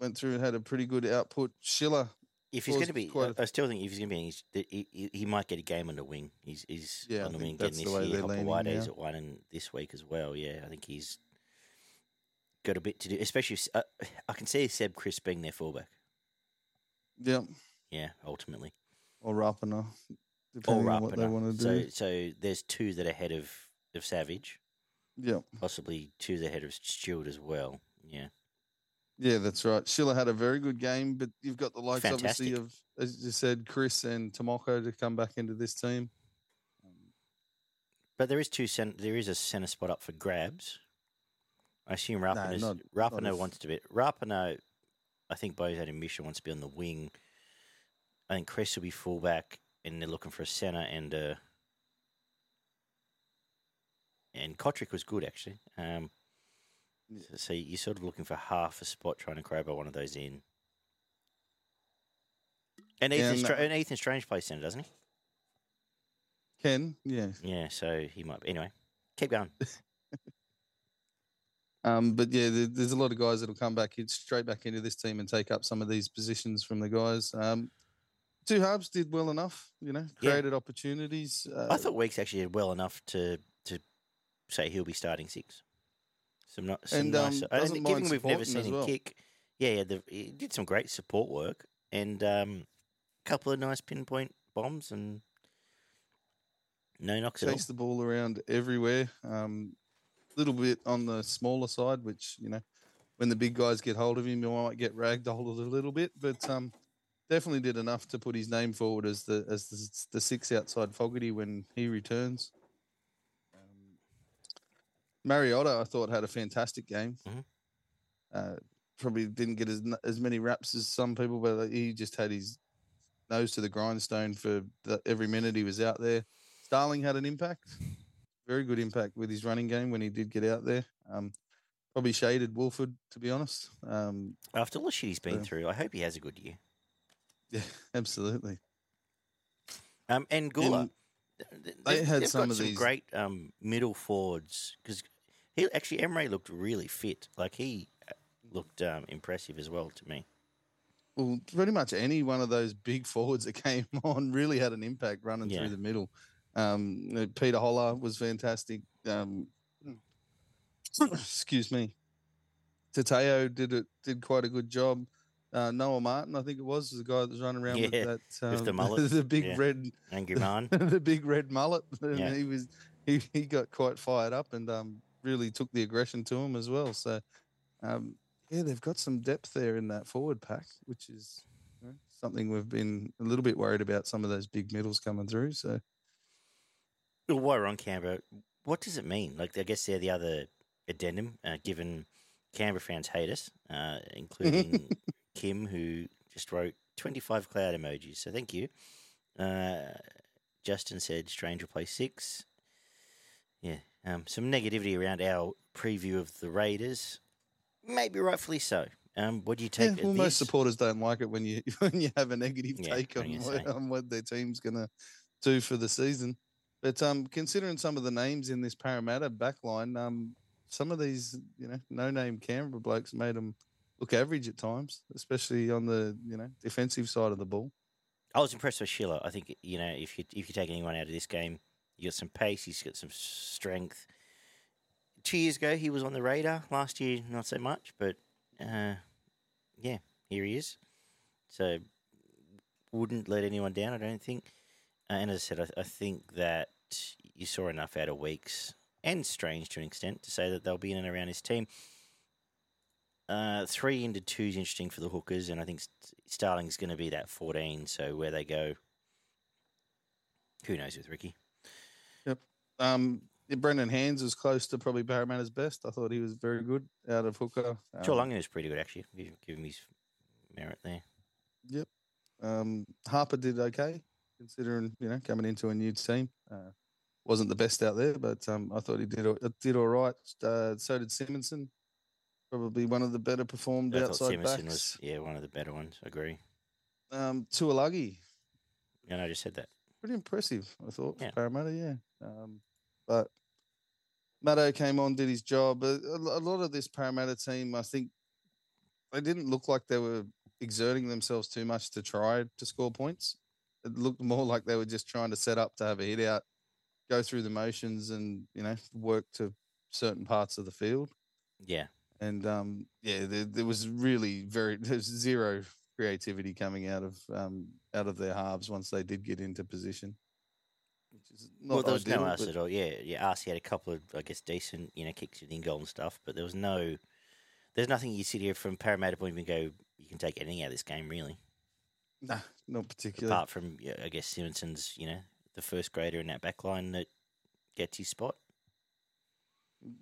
Went through and had a pretty good output. Schiller, if he's going to be, I still think if he's going to be, he might get a game on the wing. He's on the wing again this year. Hopper Whitehead's at one, and this week as well. Yeah, I think he's got a bit to do. Especially, I can see Seb Chris being their fullback. Yeah. Yeah, ultimately. Or Rapana, depending on what they want to do. So there's two that are ahead of Savage. Yeah, possibly to the head of Stewart as well. Yeah, that's right. Schiller had a very good game, but you've got the likes, obviously, of, as you said, Chris and Tomoko to come back into this team. But there is a centre spot up for grabs. I assume Rapana wants to be. Rapana, I think Bo's had a mission, wants to be on the wing. I think Chris will be fullback, and they're looking for a centre and a. And Kotrick was good, actually. So you're sort of looking for half a spot, trying to crowbar one of those in. And Ethan Strange plays centre, doesn't he? Ken, yeah. Yeah, so he might be. Anyway, keep going. But, there's a lot of guys that will come back straight back into this team and take up some of these positions from the guys. Two halves did well enough, created opportunities. I thought Weeks actually did well enough to say he'll be starting six. Nice. Given we've never seen him kick, he did some great support work, and couple of nice pinpoint bombs and no knocks at all. Chase the ball around everywhere. Little bit on the smaller side, which, you know, when the big guys get hold of him, you might get ragdolled a little bit, but definitely did enough to put his name forward as the six outside Fogarty when he returns. Mariota, I thought, had a fantastic game. Mm-hmm. Probably didn't get as many raps as some people, but he just had his nose to the grindstone for every minute he was out there. Starling had an impact, very good impact with his running game when he did get out there. Probably shaded Wolford, to be honest. After all the shit he's been through, I hope he has a good year. Yeah, absolutely. And Gula. They've got some great middle forwards because Emre looked really fit. Like, he looked impressive as well to me. Well, pretty much any one of those big forwards that came on really had an impact running through the middle. Peter Holler was fantastic. Excuse me. Tateo did quite a good job. Noah Martin, I think it was the guy that was running around with that with the mullet, the big red angry man, the big red mullet. Yeah. And he got quite fired up and really took the aggression to him as well. So they've got some depth there in that forward pack, which is something we've been a little bit worried about. Some of those big middles coming through. So, well, while we're on Canberra, what does it mean? Like, I guess they're the other addendum, given Canberra fans hate us, including Kim, who just wrote 25 cloud emojis. So thank you. Justin said Strange will play 6. Yeah. Some negativity around our preview of the Raiders. Maybe rightfully so. What do you take? Yeah, well, most supporters don't like it when you have a negative take on what their team's going to do for the season. But considering some of the names in this Parramatta backline, some of these, no-name Canberra blokes made them look average at times, especially on the, defensive side of the ball. I was impressed with Schiller. I think, if you take anyone out of this game, you got some pace, he's got some strength. 2 years ago, he was on the radar. Last year, not so much, but, here he is. So, wouldn't let anyone down, I don't think. And as I said, I think that you saw enough out of Weeks and Strange to an extent to say that they'll be in and around his team. 3 into 2 is interesting for the hookers, and I think Starling's going to be that 14, so where they go, who knows with Ricky. Yep. Brendan Hands is close to probably Parramatta's best. I thought he was very good out of hooker. Cholunga is pretty good, actually. Give him his merit there. Yep. Harper did okay, considering, coming into a new team. Wasn't the best out there, but I thought he did all right. So did Simonson. Probably one of the better performed outside backs. I thought Simonson was, one of the better ones. Agree. Tuilagi. And I just said that. Pretty impressive, I thought, for Parramatta, but Maddo came on, did his job. A lot of this Parramatta team, I think, they didn't look like they were exerting themselves too much to try to score points. It looked more like they were just trying to set up to have a hit out, go through the motions and, work to certain parts of the field. Yeah. And, there was really there's zero creativity coming out of their halves once they did get into position. Which is not there was ideal, no Arce at all. Yeah, Arce had a couple of, I guess, decent, kicks in goal and stuff, but there's nothing you sit here from Parramatta point and go, you can take anything out of this game, really. No, not particularly. Apart from, I guess, Simonson's, the first grader in that back line that gets his spot.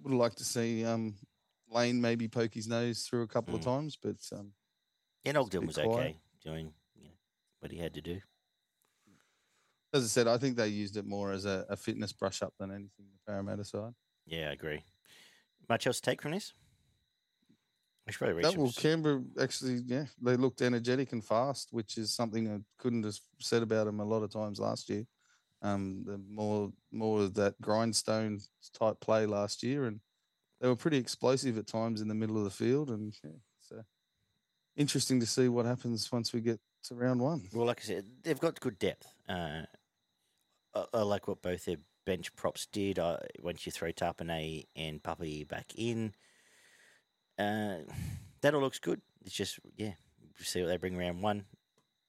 Would have liked to see... Lane maybe poke his nose through a couple of times, but... and Ogden was okay doing what he had to do. As I said, I think they used it more as a fitness brush-up than anything the Parramatta side. Yeah, I agree. Much else to take from this? Canberra actually, they looked energetic and fast, which is something I couldn't have said about them a lot of times last year. The more of that grindstone-type play last year, and they were pretty explosive at times in the middle of the field, and so interesting to see what happens once we get to round one. Well, like I said, they've got good depth. I like what both their bench props did. Once you throw Tarpanay and Papi back in, that all looks good. It's just, we'll see what they bring round one.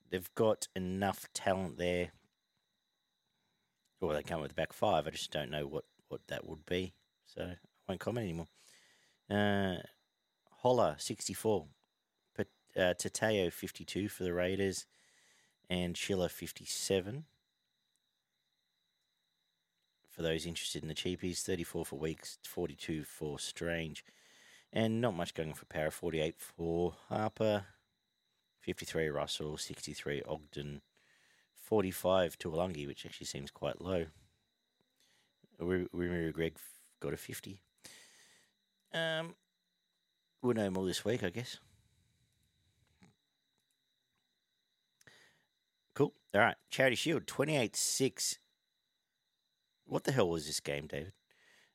they've got enough talent there. Well, they come with the back five. I just don't know what that would be. So I won't comment anymore. Holler, 64. Tateo, 52 for the Raiders. And Schiller, 57. For those interested in the cheapies, 34 for Weeks, 42 for Strange. And not much going on for Power, 48 for Harper, 53 Russell, 63 Ogden, 45 Tuolungi, which actually seems quite low. Remember Greg got a 50. We'll know more this week, I guess. Cool. All right. Charity Shield, 28-6. What the hell was this game, David?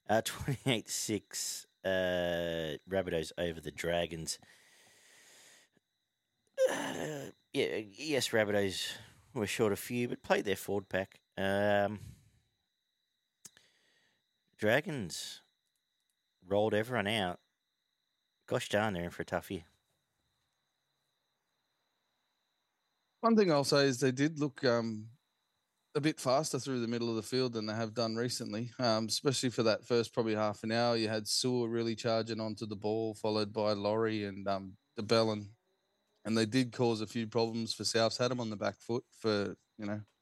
28-6. Rabbitohs over the Dragons. Yes, Rabbitohs were short a few, but played their forward pack. Dragons rolled everyone out. Gosh darn, they're in for a tough year. One thing I'll say is they did look a bit faster through the middle of the field than they have done recently, especially for that first probably half an hour. You had Sewell really charging onto the ball, followed by Laurie and DeBellin. And they did cause a few problems for Souths, had them on the back foot for,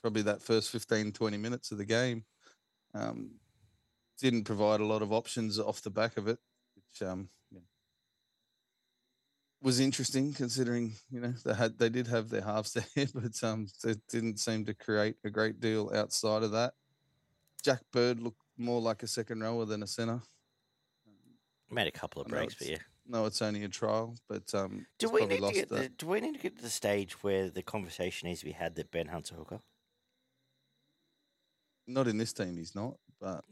probably that first 15, 20 minutes of the game. Didn't provide a lot of options off the back of it, which was interesting considering, they did have their halves there, but they didn't seem to create a great deal outside of that. Jack Bird looked more like a second rower than a centre. Made a couple of breaks, but yeah. No, it's only a trial, but do we need to get to the stage where the conversation needs to be had that Ben Hunt's a hooker? Not in this team, he's not. But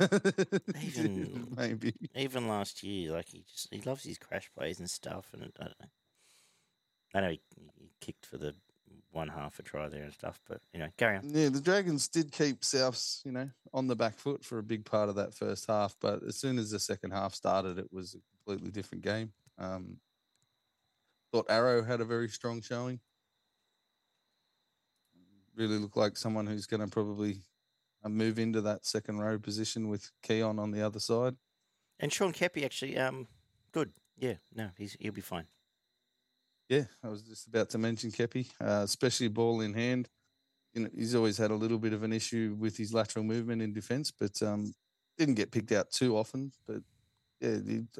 even maybe last year, he loves his crash plays and stuff, and I don't know. I know he kicked for the one half a try there and stuff, but carry on. Yeah, the Dragons did keep Souths, on the back foot for a big part of that first half, but as soon as the second half started, it was a completely different game. Thought Arrow had a very strong showing. Really looked like someone who's going to probably move into that second row position with Keon on the other side. And Sean Kepi actually, good. Yeah, no, he'll be fine. Yeah, I was just about to mention Kepi, especially ball in hand. He's always had a little bit of an issue with his lateral movement in defence, but didn't get picked out too often. But yeah,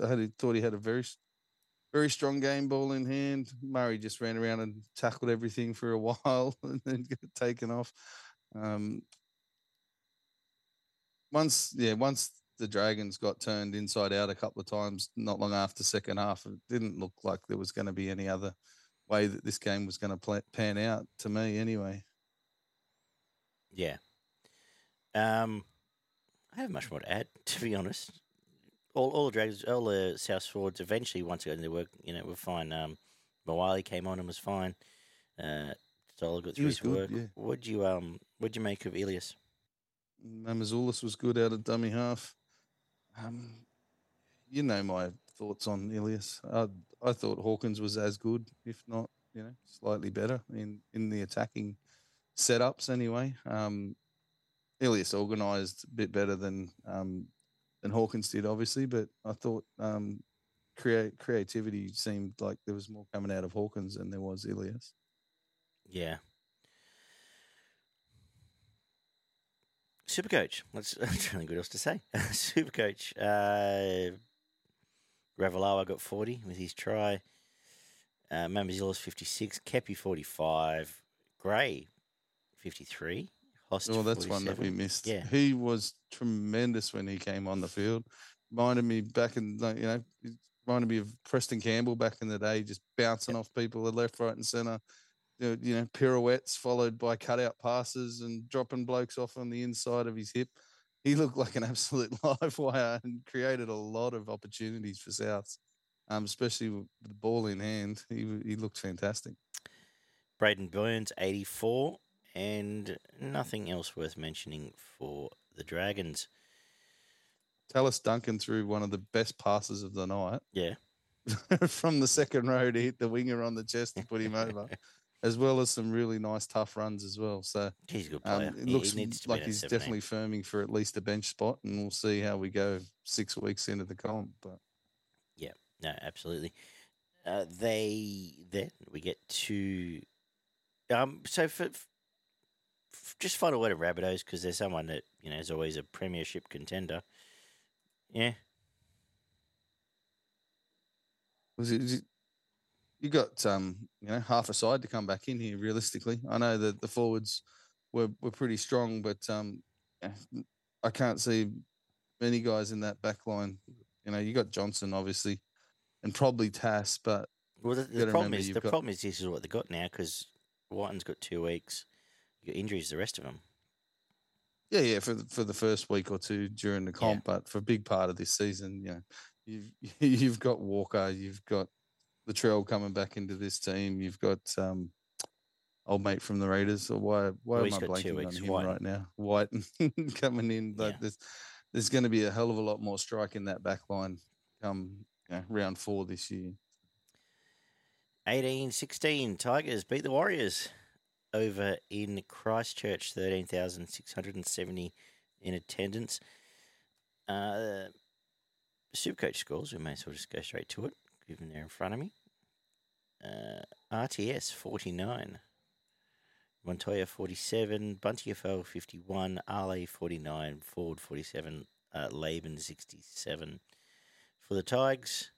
I thought he had a very, very strong game, ball in hand. Murray just ran around and tackled everything for a while and then got taken off. Once the Dragons got turned inside out a couple of times, not long after second half, it didn't look like there was going to be any other way that this game was going to pan out, to me anyway. Yeah. I have much more to add, to be honest. All the Dragons, all the South forwards, eventually once they got into work, were fine. Mawali came on and was fine. Stoller got through his work. Yeah. What'd you make of Elias? Mamazoulis was good out of dummy half. My thoughts on Ilias. I thought Hawkins was as good, if not, slightly better in the attacking setups anyway. Ilias organised a bit better than Hawkins did, obviously, but I thought creativity seemed like there was more coming out of Hawkins than there was Ilias. Yeah. Supercoach. That's really good else to say. Supercoach. Ravalawa got 40 with his try. Mamazilla's 56. Kepi 45. Gray 53. Host 47. Well, that's one that we missed. Yeah. He was tremendous when he came on the field. Reminded me back in, reminded me of Preston Campbell back in the day, just bouncing off people left, right and centre. Pirouettes followed by cutout passes and dropping blokes off on the inside of his hip. He looked like an absolute live wire and created a lot of opportunities for Souths, especially with the ball in hand. He looked fantastic. Braden Burns, 84, and nothing else worth mentioning for the Dragons. Talis Duncan threw one of the best passes of the night. Yeah. From the second row to hit the winger on the chest to put him over. as well as some really nice tough runs as well. So he's a good player. It looks like he's definitely firming for at least a bench spot, and we'll see how we go 6 weeks into the comp. But yeah, no, absolutely. Then we get to so for just final word of Rabbitohs, because there's someone that, you know, is always a premiership contender. Yeah. Was it you got half a side to come back in here realistically. I know that the forwards were pretty strong, but I can't see many guys in that back line. You know, you got Johnson obviously, and probably Tass, but well, the problem is this is what they got now, because Whiten's got 2 weeks. You got injuries the rest of them. Yeah, for the first week or two during the comp, but for a big part of this season, you know, you've got Walker, you've got Latrell coming back into this team, you've got old mate from the Raiders. So why am I blanking on him right now? White coming in. Like there's going to be a hell of a lot more strike in that back line come round 4 this year. 18-16, Tigers beat the Warriors over in Christchurch, 13,670 in attendance. Supercoach scores, we may as well just go straight to it, given they're in front of me. RTS, 49. Montoya, 47. Buntiafel, 51. Ale, 49. Ford, 47. Laban, 67. For the Tigers,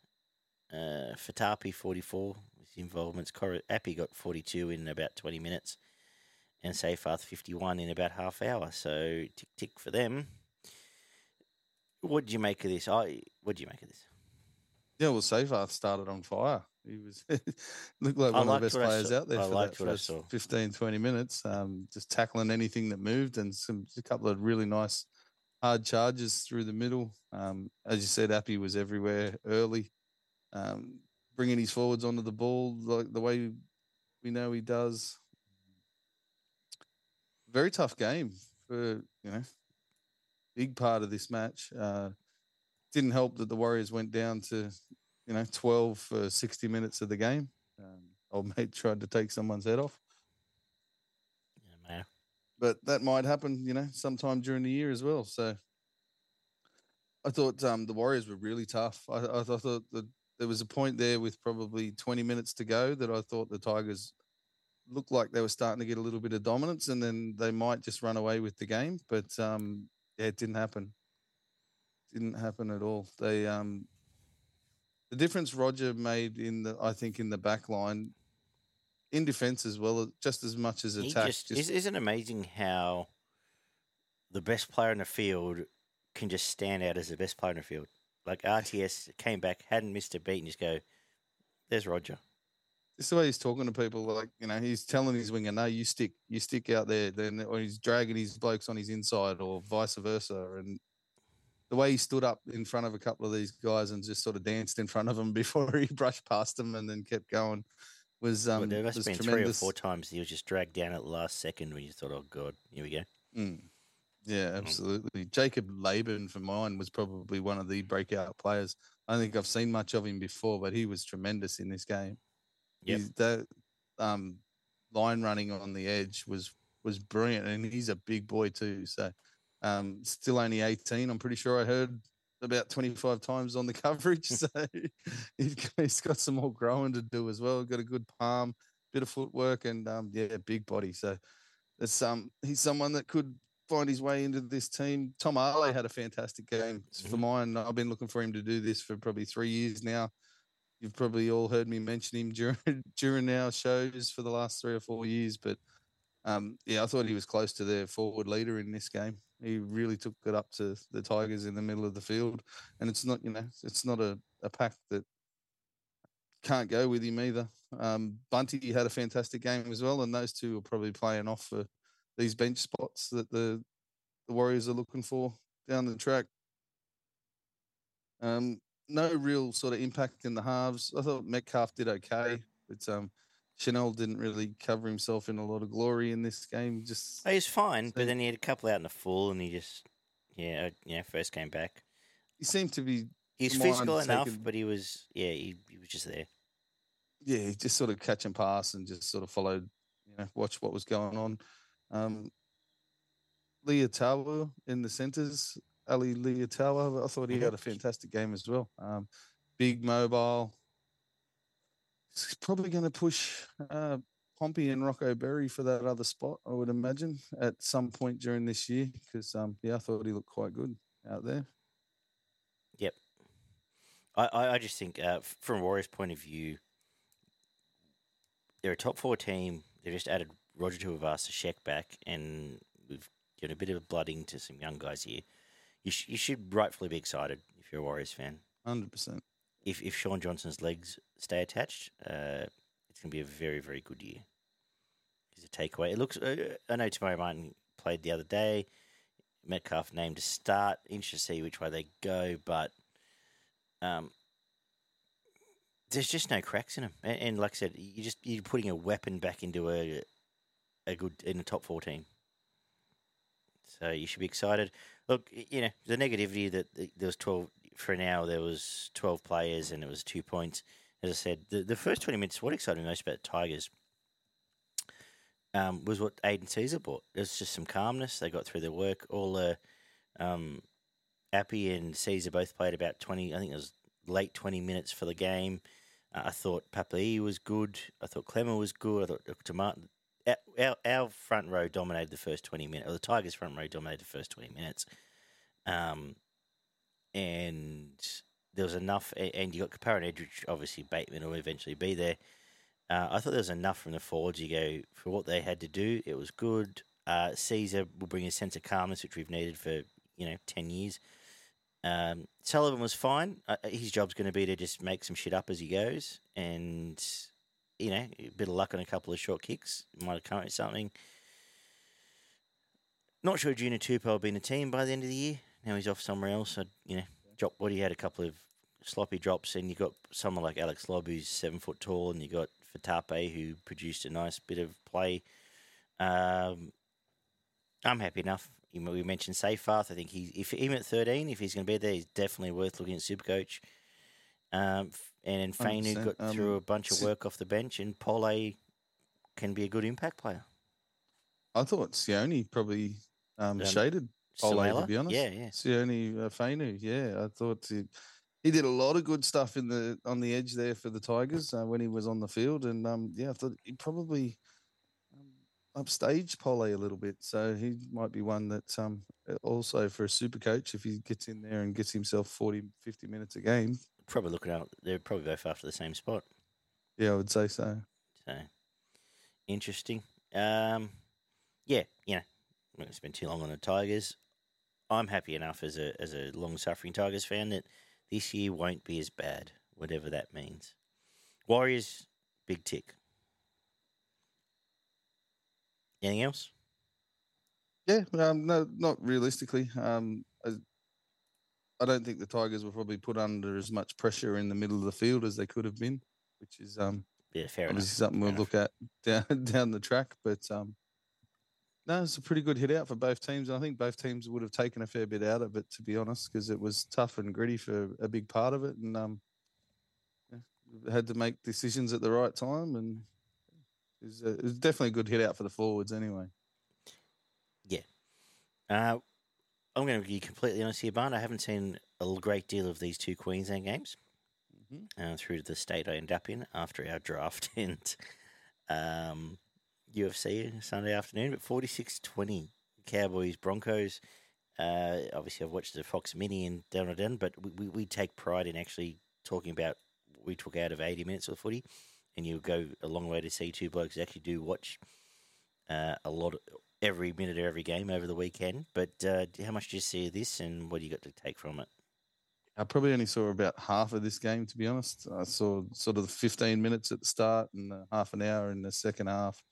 Fatapi, 44. With involvements, Appy got 42 in about 20 minutes. And Seyfarth, 51 in about half hour. So, tick, tick for them. What do you make of this? Yeah, well, Seyfarth started on fire. He was looked like one of the best players out there for that first 15, 20 minutes, just tackling anything that moved, and a couple of really nice hard charges through the middle. As you said, Appy was everywhere early, bringing his forwards onto the ball like the way we know he does. Very tough game for, big part of this match. Didn't help that the Warriors went down to, 12 for 60 minutes of the game. Old mate tried to take someone's head off. Yeah, man. But that might happen, sometime during the year as well. So I thought the Warriors were really tough. I thought that there was a point there with probably 20 minutes to go that I thought the Tigers looked like they were starting to get a little bit of dominance, and then they might just run away with the game. But it didn't happen. Didn't happen at all. They the difference Roger made in the back line, in defence as well, just as much as attack. Isn't it amazing how the best player in the field can just stand out as the best player in the field? Like RTS came back, hadn't missed a beat, and just go, "There's Roger." It's the way he's talking to people. Like, he's telling his winger, "No, you stick out there." Then, or he's dragging his blokes on his inside, or vice versa. And the way he stood up in front of a couple of these guys and just sort of danced in front of them before he brushed past them and then kept going was there must have been tremendous. 3 or 4 times he was just dragged down at the last second when you thought, "Oh God, here we go." Mm. Yeah, absolutely. Jacob Laban for mine was probably one of the breakout players. I don't think I've seen much of him before, but he was tremendous in this game. Yeah, that line running on the edge was brilliant, and he's a big boy too. So still only 18. I'm pretty sure I heard about 25 times on the coverage. So he's got some more growing to do as well. Got a good palm, bit of footwork, and big body. So that's he's someone that could find his way into this team. Tom Arley had a fantastic game for mine. I've been looking for him to do this for probably 3 years now. You've probably all heard me mention him during our shows for the last 3 or 4 years, but I thought he was close to their forward leader in this game. He really took it up to the Tigers in the middle of the field, and it's not, it's not a pack that can't go with him either. Bunty had a fantastic game as well, and those two are probably playing off for these bench spots that the Warriors are looking for down the track. No real sort of impact in the halves. I thought Metcalf did okay, but Chanel didn't really cover himself in a lot of glory in this game. He was fine, but then he had a couple out in the full, and he just, first came back. He seemed to be... He's physical enough, but he was just there. yeah, just sort of catch and pass and just sort of followed, you know, watch what was going on. Leotawa in the centres, Ali Leotawa, I thought he had a fantastic game as well. Big, mobile. He's probably going to push Pompey and Rocco Berry for that other spot, I would imagine, at some point during this year because, yeah, I thought he looked quite good out there. Yep. I just think from Warriors' point of view, they're a top four team. They just added Roger Tuivasa, Sheck back, and we've given a bit of blooding to some young guys here. You should rightfully be excited if you're a Warriors fan. 100%. If Sean Johnson's legs stay attached, it's going to be a very, very good year. Here's a takeaway. It looks. I know Tamari Martin played the other day. Metcalf named to start. Interesting to see which way they go, but there's just no cracks in them. And like I said, you're putting a weapon back into a top 14. So you should be excited. Look, you know, the negativity that there was 12 for now, there was 12 players and it was 2 points. As I said, the first 20 minutes, what excited me most about the Tigers was what Aiden Caesar brought. It was just some calmness. They got through their work. All Appy and Caesar both played about 20, I think it was late 20 minutes for the game. I thought Papa'i was good. I thought Clemmer was good. I thought Dr. Martin. Our front row dominated the first 20 minutes, or the Tigers' front row dominated the first 20 minutes. And there was enough, and you got Capara and Edrich, obviously Bateman will eventually be there. I thought there was enough from the forwards. You go, for what they had to do, it was good. Caesar will bring a sense of calmness, which we've needed for, 10 years. Sullivan was fine. His job's going to be to just make some shit up as he goes, and... a bit of luck on a couple of short kicks might have come up with something. Not sure Junior Tupou will be in the team by the end of the year. Now he's off somewhere else. Jock Woody had a couple of sloppy drops, and you got someone like Alex Lobb, who's 7 foot tall, and you got Fatape, who produced a nice bit of play. I'm happy enough. We mentioned Seyfarth. I think even at 13, if he's going to be there, he's definitely worth looking at Supercoach. And Fainu got through a bunch of work off the bench, and Pole can be a good impact player. I thought Sione probably shaded Pole, to be honest. Yeah. Sione Fainu, yeah. I thought he did a lot of good stuff on the edge there for the Tigers when he was on the field. And, I thought he probably upstaged Pole a little bit. So he might be one that also for a super coach, if he gets in there and gets himself 40, 50 minutes a game, probably looking out, they're probably both after the same spot. Yeah, I would say so. So, interesting. I'm not going to spend too long on the Tigers. I'm happy enough as a long-suffering Tigers fan that this year won't be as bad, whatever that means. Warriors, big tick. Anything else? Yeah, no, not realistically. I don't think the Tigers were probably put under as much pressure in the middle of the field as they could have been, which is fair enough. Something we'll look at down the track. But, no, it's a pretty good hit out for both teams. I think both teams would have taken a fair bit out of it, to be honest, because it was tough and gritty for a big part of it, and had to make decisions at the right time. And it was definitely a good hit out for the forwards anyway. Yeah. I'm going to be completely honest here, Barn. I haven't seen a great deal of these two Queensland games through to the state I end up in after our draft and UFC Sunday afternoon. But 46-20, Cowboys, Broncos. Obviously, I've watched the Fox Mini and down and down, but we take pride in actually talking about what we took out of 80 minutes of footy, and you'll go a long way to see two blokes actually do watch a lot of... every minute of every game over the weekend. But how much do you see of this, and what do you got to take from it? I probably only saw about half of this game, to be honest. I saw sort of 15 minutes at the start and half an hour in the second half.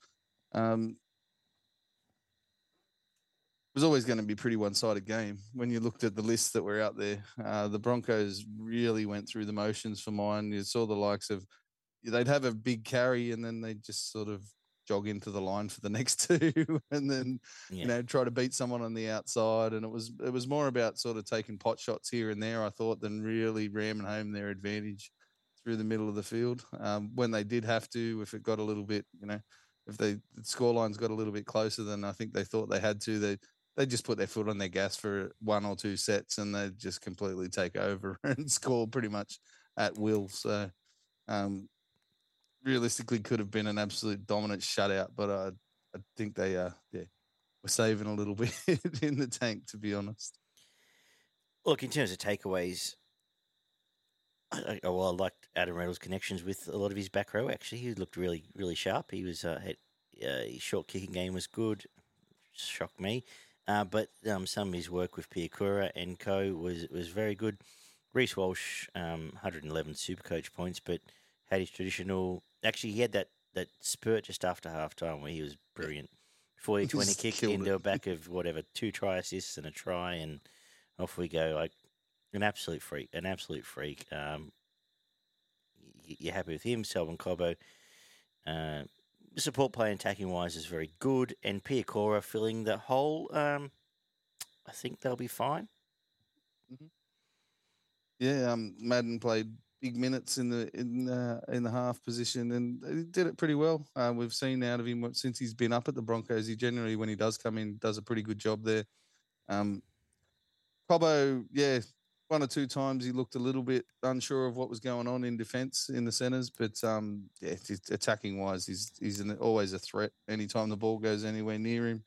It was always going to be a pretty one-sided game when you looked at the lists that were out there. The Broncos really went through the motions for mine. You saw the likes of... they'd have a big carry, and then they just sort of jog into the line for the next two and then, try to beat someone on the outside. And it was more about sort of taking pot shots here and there, I thought, than really ramming home their advantage through the middle of the field when they did have to. If it got a little bit, you know, if they, the scorelines got a little bit closer than I think they thought they had to, they just put their foot on their gas for one or two sets and they just completely take over and score pretty much at will. So realistically could have been an absolute dominant shutout, but I think they were saving a little bit in the tank, to be honest. Look, in terms of takeaways, I liked Adam Reynolds' connections with a lot of his back row, actually. He looked really, really sharp. He was his short kicking game was good. Shocked me. But some of his work with Piakura and co was very good. Reece Walsh, 111 Supercoach points, but had his traditional... Actually, he had that spurt just after halftime where he was brilliant. 40-20 kick into a back of whatever, 2 try assists and a try, and off we go. Like an absolute freak. You're happy with him. Selwyn Cobbo, support play and attacking wise is very good, and Piakora filling the hole. I think they'll be fine. Mm-hmm. Yeah, Madden played big minutes in the half position and he did it pretty well. We've seen out of him since he's been up at the Broncos. He generally, when he does come in, does a pretty good job there. Cobbo, yeah, one or two times he looked a little bit unsure of what was going on in defence in the centres, but attacking wise, he's always a threat. Anytime the ball goes anywhere near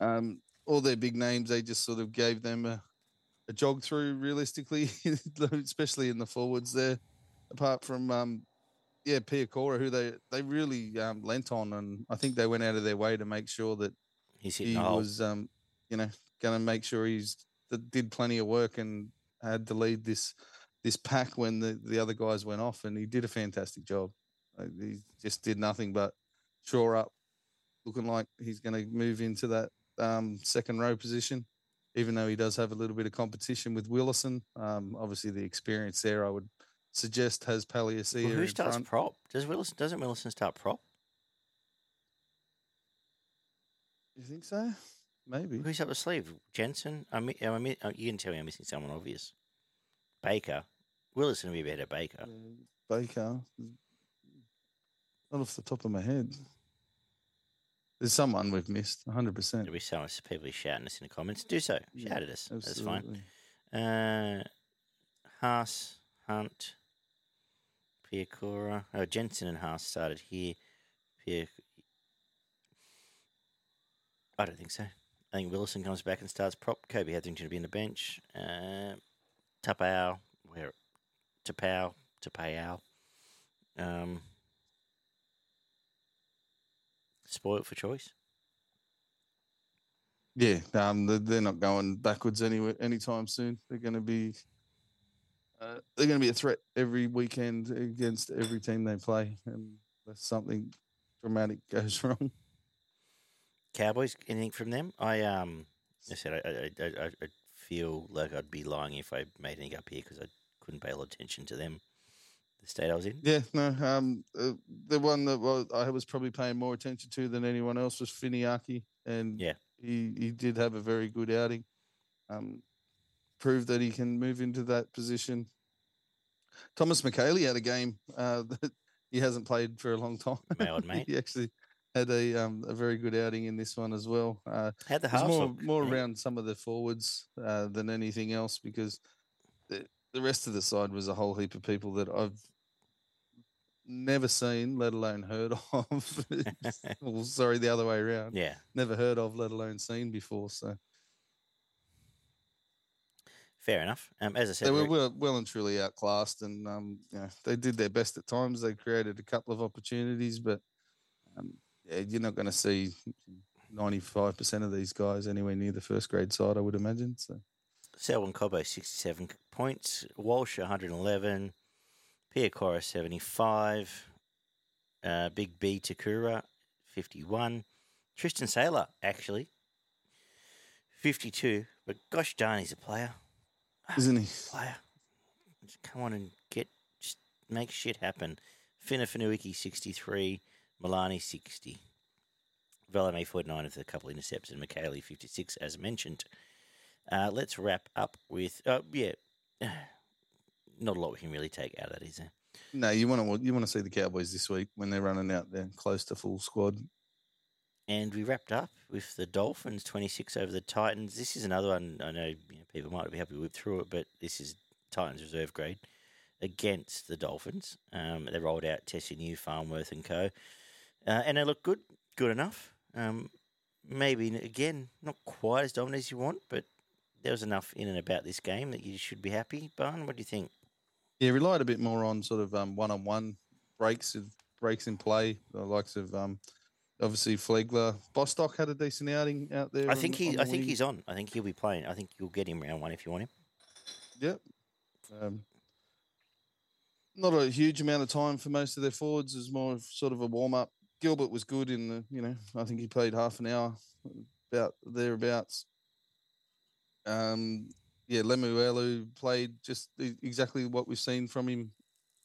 him, all their big names, they just sort of gave them a jog through. Realistically, especially in the forwards there, apart from Piakora, who they really lent on, and I think they went out of their way to make sure that he was going to make sure did plenty of work and had to lead this pack when the other guys went off, and he did a fantastic job. He just did nothing but shore up, looking like he's going to move into that second row position, even though he does have a little bit of competition with Willison. Obviously, the experience there, I would suggest, has Paliasia. Well, who starts front. Prop? Doesn't Willison start prop? You think so? Maybe. Who's up the sleeve? Jensen? You can tell me I'm missing someone obvious. Baker. Willison would be better, Baker. Baker. Not off the top of my head. There's someone we've missed, 100%. There'll be so much people shouting us in the comments. Do so. Shout at us. Absolutely. That's fine. Haas, Hunt, Piakora. Oh, Jensen and Haas started here. Piakora. I don't think so. I think Willison comes back and starts prop. Kobe Hetherington will be on the bench. Tapau. Spoiled for choice. Yeah, they're not going backwards anywhere anytime soon. They're going to be a threat every weekend against every team they play, and that's something dramatic goes wrong. Cowboys, anything from them? I feel like I'd be lying if I made anything up here because I couldn't pay a lot of attention to them, the state I was in. Yeah, no. The one that I was probably paying more attention to than anyone else was Finiaki, and he did have a very good outing. Proved that he can move into that position. Thomas McKayley had a game that he hasn't played for a long time. My old mate. He actually had a very good outing in this one as well. Had the half more around some of the forwards than anything else, because the rest of the side was a whole heap of people that I've never seen, let alone heard of. Well, sorry, the other way around. Yeah, never heard of, let alone seen before. So fair enough. As I said, they were well and truly outclassed, and they did their best at times. They created a couple of opportunities, but. You're not going to see 95% of these guys anywhere near the first grade side, I would imagine. So, Selwyn Cobbo, 67 points. Walsh, 111. Piakora, 75. Big B Takura, 51. Tristan Saylor, actually, 52. But gosh darn, he's a player. Isn't he? Player. Just come on and just make shit happen. Finna-Finuicke, 63. Milani, 60. Valame, 49 with a couple of intercepts, and McKayley, 56, as mentioned. Let's wrap up with... not a lot we can really take out of that, is there? No, you want to see the Cowboys this week when they're running out there close to full squad. And we wrapped up with the Dolphins 26 over the Titans. This is another one I know, people might be happy to whip through it, but this is Titans reserve grade against the Dolphins. They rolled out Tessinu, Farnworth and co. And they look good enough. Maybe, again, not quite as dominant as you want, but there was enough in and about this game that you should be happy. Barn, what do you think? Yeah, relied a bit more on sort of one-on-one breaks in play, the likes of... Obviously, Flegler. Bostock had a decent outing out there. I think he's on. I think he'll be playing. I think you'll get him round one if you want him. Yep. Not a huge amount of time for most of their forwards. It was more sort of a warm-up. Gilbert was good in the, I think he played half an hour, about thereabouts. Lemuelu played just exactly what we've seen from him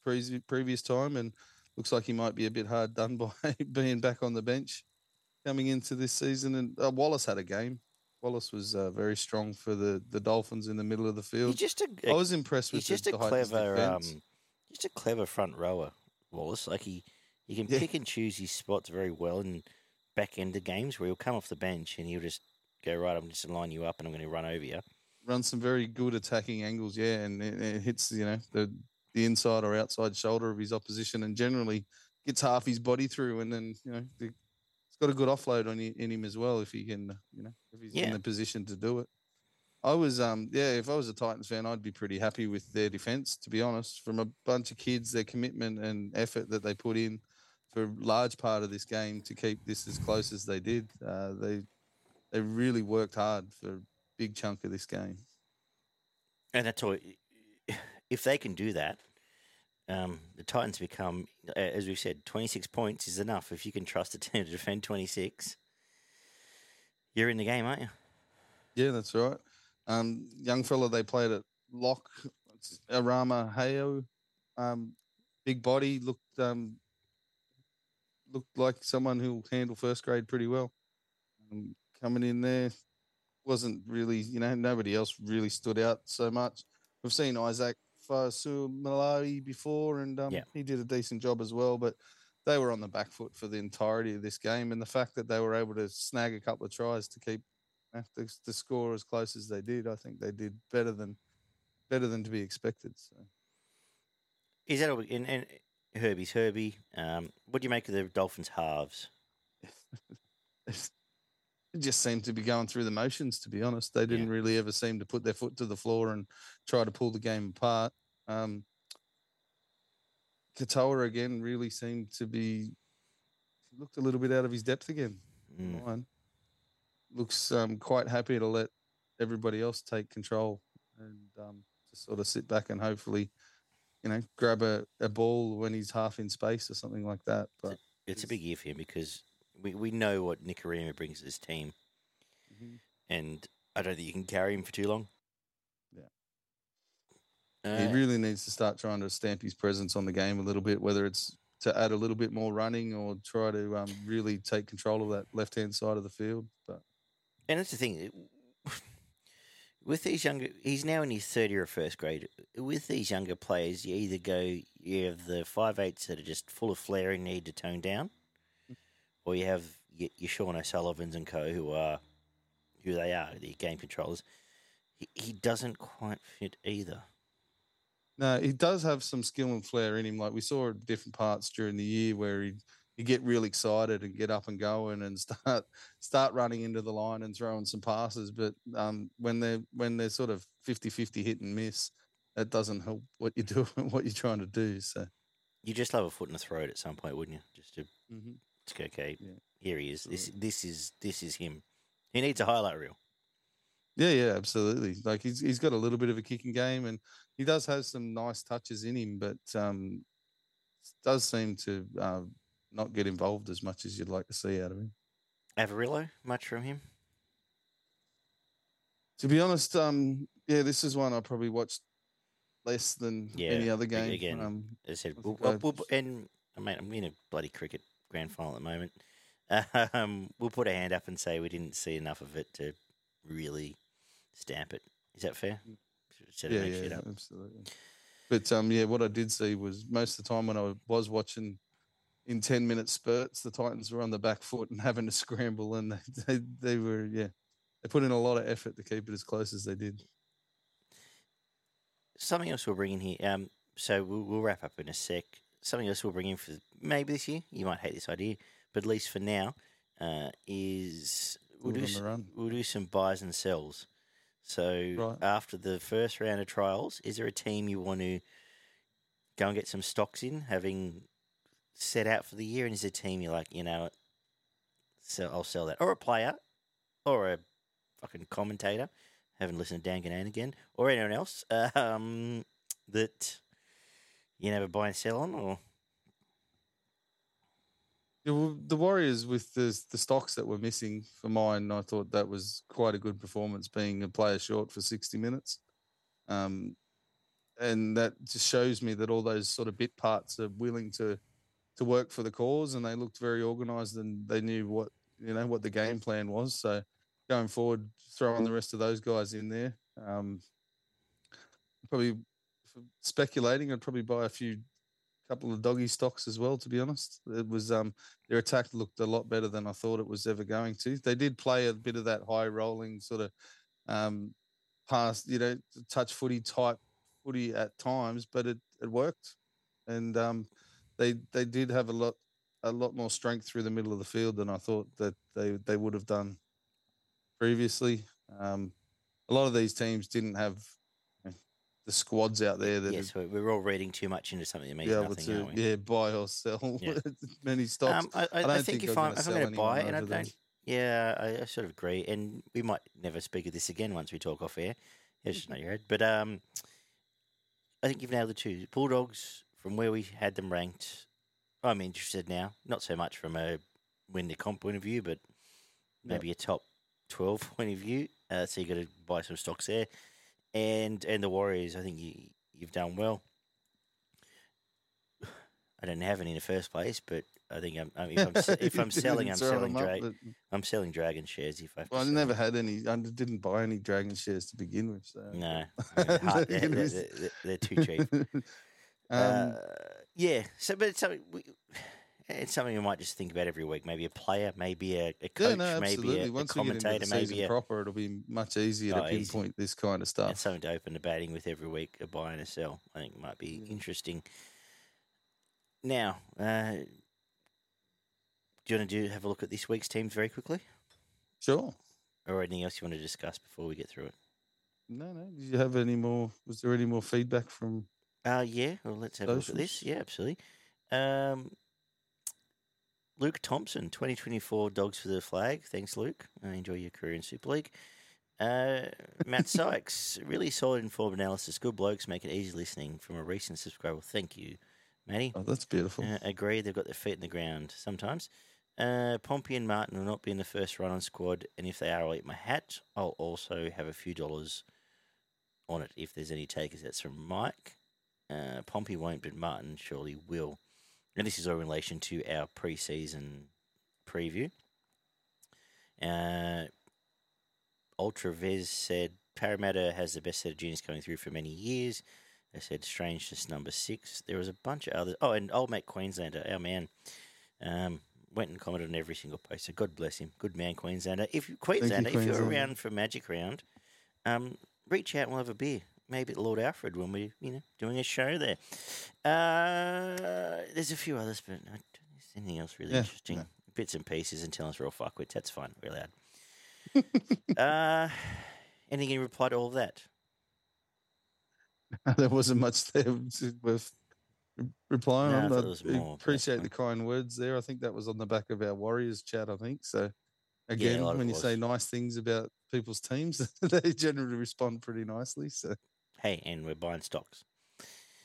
previous time, and looks like he might be a bit hard done by being back on the bench coming into this season. And Wallace had a game. Wallace was very strong for the Dolphins in the middle of the field. I was impressed with the Titans' defense. Just a clever front rower, Wallace. Like he can pick and choose his spots very well in back-end games where he'll come off the bench and he'll just go, right, I'm just going to line you up and I'm going to run over you. Run some very good attacking angles, yeah, and it hits, the inside or outside shoulder of his opposition and generally gets half his body through, and then, he's got a good offload in him as well if he can, if he's in the position to do it. I was, if I was a Titans fan, I'd be pretty happy with their defence, to be honest, from a bunch of kids, their commitment and effort that they put in for a large part of this game to keep this as close as they did. They really worked hard for a big chunk of this game. And that's all... If they can do that, the Titans become, as we've said, 26 points is enough. If you can trust a team to defend 26, you're in the game, aren't you? Yeah, that's right. Young fella they played at lock, Arama Hayo, big body, looked like someone who'll handle first grade pretty well. Coming in there, wasn't really, nobody else really stood out so much. We've seen Isaac Fasu-Malari before, and he did a decent job as well, but they were on the back foot for the entirety of this game, and the fact that they were able to snag a couple of tries to keep the score as close as they did, I think they did better than to be expected. So. Is that all? And Herbie's Herbie. What do you make of the Dolphins' halves? It just seemed to be going through the motions, to be honest. They didn't really ever seem to put their foot to the floor and try to pull the game apart. Katoa, again, really seemed to be... looked a little bit out of his depth again. Mm. Looks quite happy to let everybody else take control and just sort of sit back and hopefully, grab a ball when he's half in space or something like that. But it's a big year for him because... We know what Nicarima brings to this team, mm-hmm. and I don't think you can carry him for too long. Yeah, he really needs to start trying to stamp his presence on the game a little bit, whether it's to add a little bit more running or try to really take control of that left-hand side of the field. But and that's the thing with these younger, he's now in his third year of first grade. With these younger players, you either go you have the 5'8s that are just full of flair and need to tone down. Or you have your Sean O'Sullivan's and co, who they are, the game controllers. He doesn't quite fit either. No, he does have some skill and flair in him. Like we saw at different parts during the year where he'd get real excited and get up and going and start running into the line and throwing some passes. But when they're sort of 50-50 hit and miss, that doesn't help what you do and what you're trying to do. So you just love a foot in the throat at some point, wouldn't you? Just to. Mm-hmm. Okay, here he is. This is him. He needs a highlight reel. Yeah, absolutely. Like he's got a little bit of a kicking game, and he does have some nice touches in him, but does seem to not get involved as much as you'd like to see out of him. Averillo, much from him? To be honest, this is one I probably watched less than any other game. Again, I said, mate, I'm in a bloody cricket grand final at the moment. We'll put a hand up and say we didn't see enough of it to really stamp it. Is that fair? Absolutely. But, yeah, what I did see was most of the time when I was watching in 10-minute spurts, the Titans were on the back foot and having to scramble, and they were, yeah, they put in a lot of effort to keep it as close as they did. Something else we'll bring in here. So we'll wrap up in a sec. Something else we'll bring in for maybe this year. You might hate this idea, but at least for now, is we'll do some buys and sells. So after the first round of trials, is there a team you want to go and get some stocks in, having set out for the year? And is there a team you're like, you know, so I'll sell that, or a player, or a fucking commentator? Haven't listened to Dan Ganane again, or anyone else that you never buy and sell on, or yeah, well, the Warriors with the stocks that were missing for mine, I thought that was quite a good performance, being a player short for 60 minutes, and that just shows me that all those sort of bit parts are willing to work for the cause, and they looked very organised and they knew what the game plan was. So going forward, throwing the rest of those guys in there. Probably speculating, I'd probably buy a couple of doggy stocks as well, to be honest. It was their attack looked a lot better than I thought it was ever going to. They did play a bit of that high-rolling sort of pass, touch footy type footy at times, but it worked. And they did have a lot more strength through the middle of the field than I thought that they would have done previously. A lot of these teams didn't have the squads out there. We're all reading too much into something that means nothing, aren't we? Yeah, buy or sell many stocks. I think if I'm going to buy, I don't. Yeah, I sort of agree. And we might never speak of this again once we talk off air. It's just not your head. But I think you've nailed the two. Bulldogs, from where we had them ranked, I'm interested now. Not so much from a win the comp point of view, but maybe a top 12 point of view, so you got to buy some stocks there, and the Warriors. I think you've done well. I don't have any in the first place, but I think I'm selling Dragon shares. I never had any. I didn't buy any Dragon shares to begin with. So. No, they're too cheap. So, but it's something. It's something you might just think about every week. Maybe a player, maybe a coach, maybe a commentator, maybe a proper. It'll be much easier to pinpoint this kind of stuff. It's something to open the batting with every week. A buy and a sell, I think, might be interesting. Now, do you want to have a look at this week's teams very quickly? Sure. Or anything else you want to discuss before we get through it? No. Did you have any more? Was there any more feedback from? Yeah. Well, let's have a look at this. Yeah, absolutely. Luke Thompson, 2024 Dogs for the Flag. Thanks, Luke. Enjoy your career in Super League. Matt Sykes, really solid informed analysis. Good blokes make it easy listening from a recent subscriber. Thank you, Matty. Oh, that's beautiful. Agree. They've got their feet in the ground sometimes. Pompey and Martin will not be in the first run-on squad, and if they are, I'll eat my hat. I'll also have a few dollars on it if there's any takers. That's from Mike. Pompey won't, but Martin surely will. And this is all in relation to our pre-season preview. Ultra Vez said, Parramatta has the best set of juniors coming through for many years. They said, Strange just number 6. There was a bunch of others. Oh, and old mate Queenslander, our man, went and commented on every single post. So God bless him. Good man, Queenslander. If you're around for Magic Round, reach out and we'll have a beer. Maybe at Lord Alfred when we're doing a show there. There's a few others, but I don't think there's anything else really interesting. No. Bits and pieces and telling us we're all fuckwits. That's fine. We're allowed. Anything in reply to all of that? No, there wasn't much there with replying on. I appreciate the kind words there. I think that was on the back of our Warriors chat, I think. So, again, when you say nice things about people's teams, they generally respond pretty nicely. So. Hey, and we're buying stocks.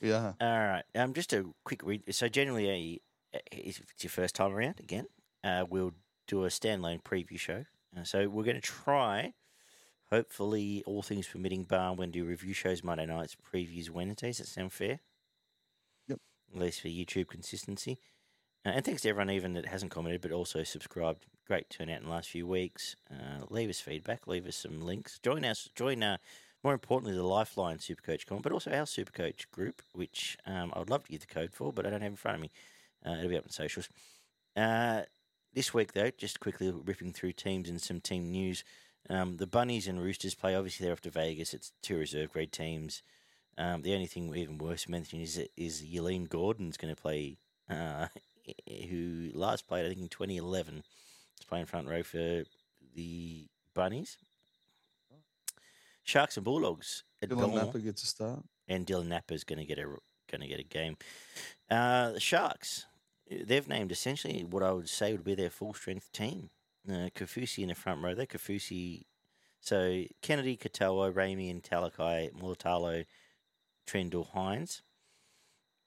Yeah. All right. Just a quick read. So generally, if it's your first time around, again, we'll do a standalone preview show. So we're going to try, hopefully, all things permitting, bar, we're going to do review shows Monday nights, previews Wednesdays. That sound fair? Yep. At least for YouTube consistency. And thanks to everyone even that hasn't commented but also subscribed. Great turnout in the last few weeks. Leave us feedback. Leave us some links. Join our more importantly, the Lifeline Supercoach comment, but also our Supercoach group, which I would love to give the code for, but I don't have in front of me. It'll be up on socials. This week, though, just quickly ripping through teams and some team news. The Bunnies and Roosters play. Obviously, they're off to Vegas. It's two reserve-grade teams. The only thing even worse mentioning is Yaleem Gordon's going to play, who last played, I think, in 2011. He's playing front row for the Bunnies. Sharks and Bulldogs. Dylan Napa gets a start. And Dylan Napa's going to get a game. The Sharks, they've named essentially what I would say would be their full-strength team. Kaufusi in the front row. They're Kaufusi. So Kennedy, Katoa, Ramey, and Talakai, Mulatalo, Trindle, Hines.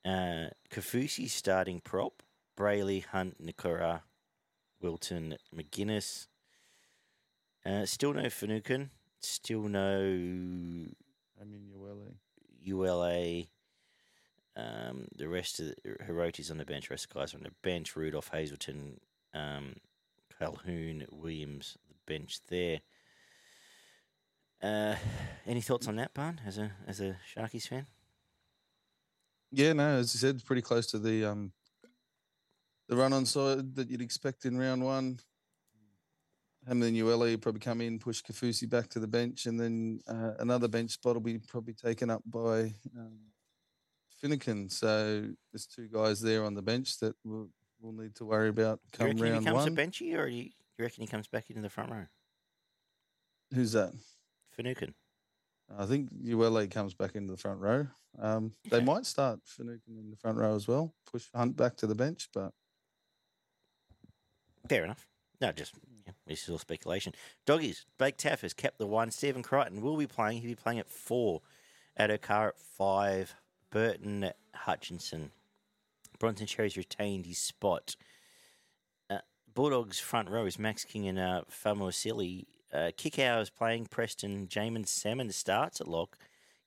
Kaufusi starting prop. Brayley, Hunt, Nakura, Wilton, McGuinness. Still no Finucane. Still no... I mean, ULA. The rest of Hiroti's on the bench. The rest of the guys on the bench. Rudolph, Hazleton, Calhoun, Williams, the bench there. Any thoughts on that, Barn, as a Sharkies fan? Yeah, no, as you said, pretty close to the run-on side that you'd expect in round one. And then Ueli probably come in, push Kaufusi back to the bench, and then another bench spot will be probably taken up by Finucane. So there's two guys there on the bench that we'll need to worry about come round one. Do you reckon he comes to benchy, or do you reckon he comes back into the front row? Who's that? Finucane. I think Ueli comes back into the front row. They might start Finucane in the front row as well, push Hunt back to the bench, but... Fair enough. No, just... This is all speculation. Doggies, Blake Taff has kept the one. Stephen Crichton will be playing. He'll be playing at 4. Adokar at 5. Burton at Hutchinson. Bronson Cherry's retained his spot. Bulldogs front row is Max King and Famuasili. Kickow is playing. Preston, Jamin Salmon starts at lock.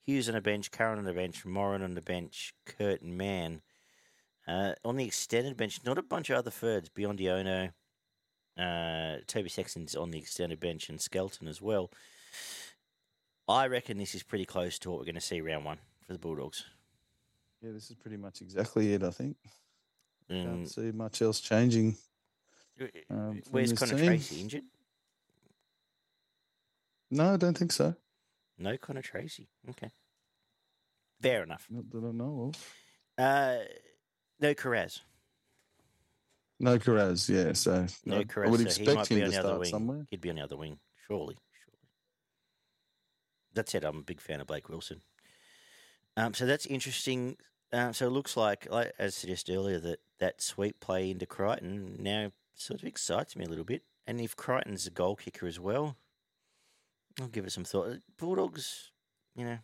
Hughes on the bench. Curran on the bench. Moran on the bench. Kurt and Mann. On the extended bench, not a bunch of other thirds. Beyond Iono. Toby Sexton's on the extended bench and Skelton as well. I reckon this is pretty close to what we're going to see round one for the Bulldogs. Yeah, this is pretty much exactly it, I think. Can't see much else changing. Where's Connor Tracy injured? No, I don't think so. No Connor Tracy. Okay. Fair enough. Not that I know of. No Carraz. No Carraz, yeah. So no Carraz, I would expect him to start somewhere. He'd be on the other wing, surely. That said, I'm a big fan of Blake Wilson. So that's interesting. So it looks like, as suggested earlier, that sweep play into Crichton now sort of excites me a little bit. And if Crichton's a goal kicker as well, I'll give it some thought. Bulldogs, I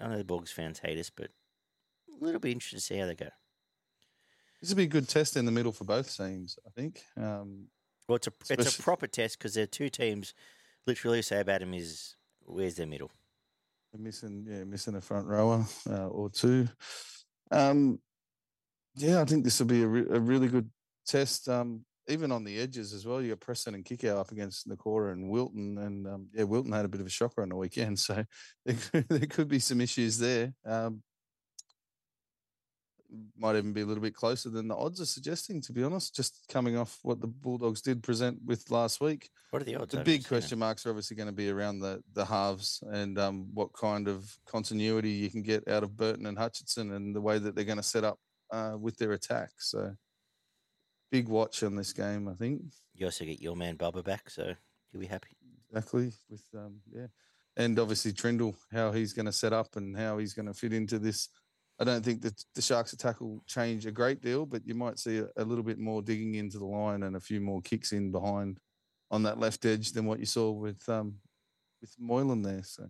know the Bulldogs fans hate us, but a little bit interested to see how they go. This will be a good test in the middle for both teams, I think. Well, it's a proper test because there are two teams. Literally, say about them is where's their middle? They're missing a front rower or two. I think this will be a really good test. Even on the edges as well. You got Preston and Kickow up against Nakora and Wilton, and Wilton had a bit of a shocker on the weekend, so there could be some issues there. Might even be a little bit closer than the odds are suggesting, to be honest, just coming off what the Bulldogs did present with last week. What are the odds? The big question marks are obviously going to be around the halves and what kind of continuity you can get out of Burton and Hutchinson and the way that they're going to set up with their attack. So big watch on this game, I think. You also get your man Bubba back, so you'll be happy. Exactly. With and obviously Trindle, how he's going to set up and how he's going to fit into this. I don't think that the Sharks' attack will change a great deal, but you might see a little bit more digging into the line and a few more kicks in behind on that left edge than what you saw with Moylan there. So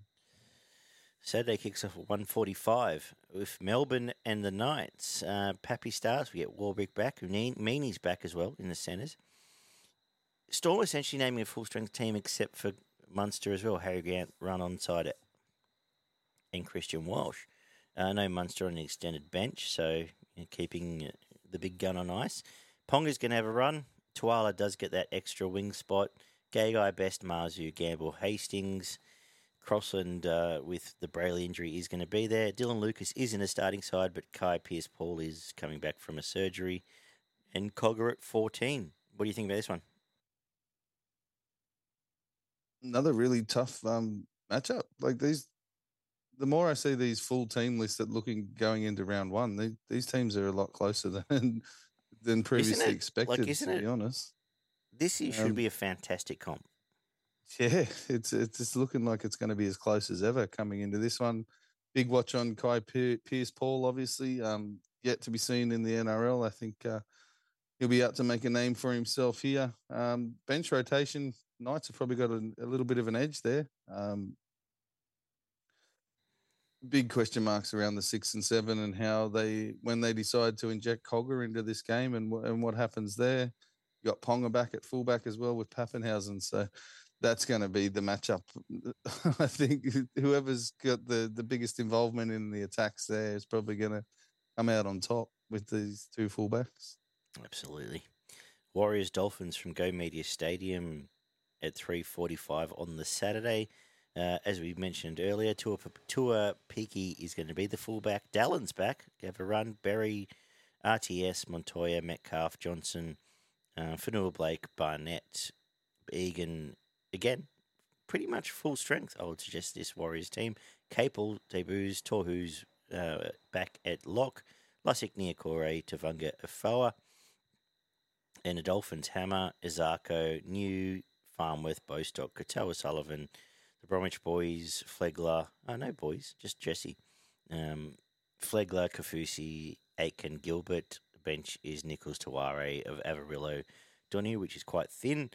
Saturday kicks off at 1:45 with Melbourne and the Knights. Pappy starts. We get Warbrick back. Meany's back as well in the centres. Storm essentially naming a full-strength team except for Munster as well. Harry Grant run onside it and Christian Walsh. No Munster on the extended bench, so keeping the big gun on ice. Ponga's going to have a run. Tuala does get that extra wing spot. Gagai, Best, Marzu, Gamble, Hastings. Cross and with the Brayley injury is going to be there. Dylan Lucas is in a starting side, but Kai Pierce-Paul is coming back from a surgery. And Cogger at 14. What do you think about this one? Another really tough matchup. Like these, the more I see these full team lists that looking going into round one, these teams are a lot closer than previously expected. Like, to be honest, this should be a fantastic comp. Yeah, it's looking like it's going to be as close as ever coming into this one. Big watch on Kai Pierce-Paul, obviously, yet to be seen in the NRL. I think he'll be out to make a name for himself here. Bench rotation, Knights have probably got a little bit of an edge there. Big question marks around the 6 and 7 and how when they decide to inject Cogger into this game and what happens there. You got Ponga back at fullback as well with Pappenhausen, so that's going to be the matchup. I think whoever's got the biggest involvement in the attacks there is probably going to come out on top with these two fullbacks. Absolutely. Warriors Dolphins from Go Media Stadium at 3:45 on the Saturday. As we mentioned earlier, Tua Piki is going to be the fullback. Dallin's back. Have a run. Berry, RTS, Montoya, Metcalf, Johnson, Fanua Blake, Barnett, Egan. Again, pretty much full strength, I would suggest, this Warriors team. Capel debuts, Torhu's back at lock, Lusick, Niokore, Tavunga, Afoa, and the Dolphins hammer, Izako, New, Farmworth, Bostock, Katoa, Sullivan, the Bromwich boys, Flegler, just Jesse, Flegler, Kafusi, Aitken, Gilbert. The bench is Nichols Taware of Avarillo, Donny, which is quite thin.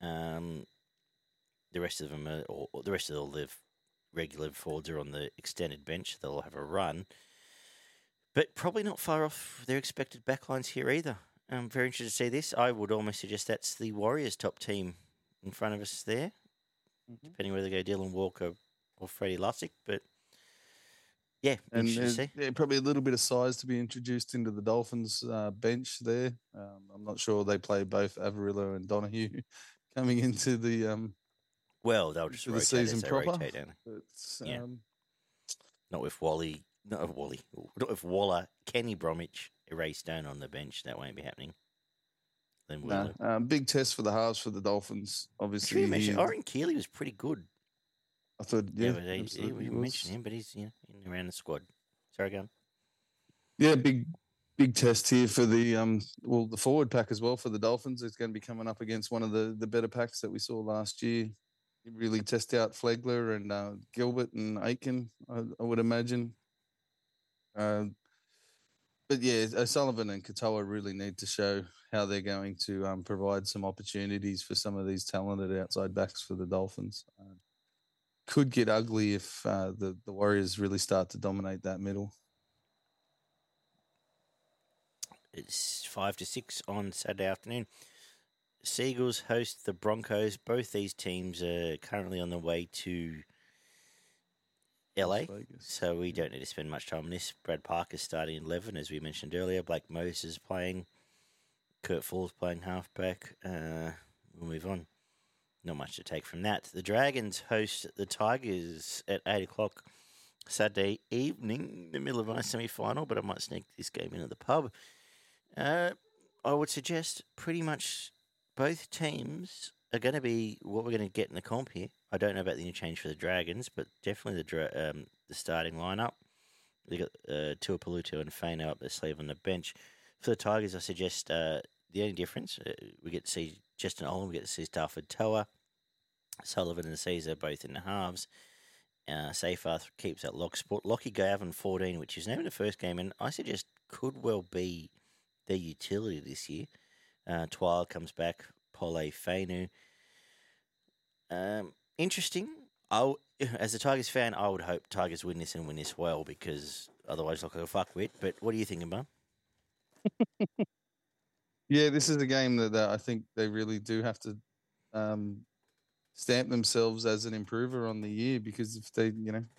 The rest of them, the rest of the regular forwards are on the extended bench. They'll have a run, but probably not far off their expected backlines here either. I'm very interested to see this. I would almost suggest that's the Warriors' top team in front of us there, depending whether they go Dylan Walker or Freddie Lusick. But yeah, interesting to see. Yeah, probably a little bit of size to be introduced into the Dolphins' bench there. I'm not sure they play both Avarillo and Donahue coming into the. Well, they'll just rotate the season proper. Yeah. Not with Waller, Kenny Bromwich, Ray Stone on the bench. That won't be happening. Then big test for the halves for the Dolphins. Obviously, you mentioned Oren Keeley was pretty good. I thought, we mentioned him, but he's around the squad. Sorry, go on. Yeah, big test here for the forward pack as well for the Dolphins. It's going to be coming up against one of the better packs that we saw last year. Really test out Flegler and Gilbert and Aitken, I would imagine. But yeah, O'Sullivan and Katoa really need to show how they're going to provide some opportunities for some of these talented outside backs for the Dolphins. Could get ugly if the Warriors really start to dominate that middle. It's 5 to 6 on Saturday afternoon. Seagulls host the Broncos. Both these teams are currently on the way to LA, so we don't need to spend much time on this. Brad Parker's starting 11, as we mentioned earlier. Blake Moses is playing. Kurt Full's playing halfback. We'll move on. Not much to take from that. The Dragons host the Tigers at 8 o'clock Saturday evening, the middle of my semi-final, but I might sneak this game in at the pub. I would suggest pretty much... both teams are going to be what we're going to get in the comp here. I don't know about the interchange for the Dragons, but definitely the starting lineup. They got Tuipulotu and Faino up their sleeve on the bench. For the Tigers, I suggest the only difference, we get to see Justin Olam, we get to see Stafford Toa, Sullivan and Caesar both in the halves. Seyfarth keeps at lock sport. Lockie Gavin 14, which is now in the first game, and I suggest could well be their utility this year. Twile comes back, Pole Fainu. Interesting. As a Tigers fan, I would hope Tigers win this and win this well, because otherwise look like a fuckwit. But what are you thinking, Bum? Yeah, this is a game that I think they really do have to stamp themselves as an improver on the year, because if they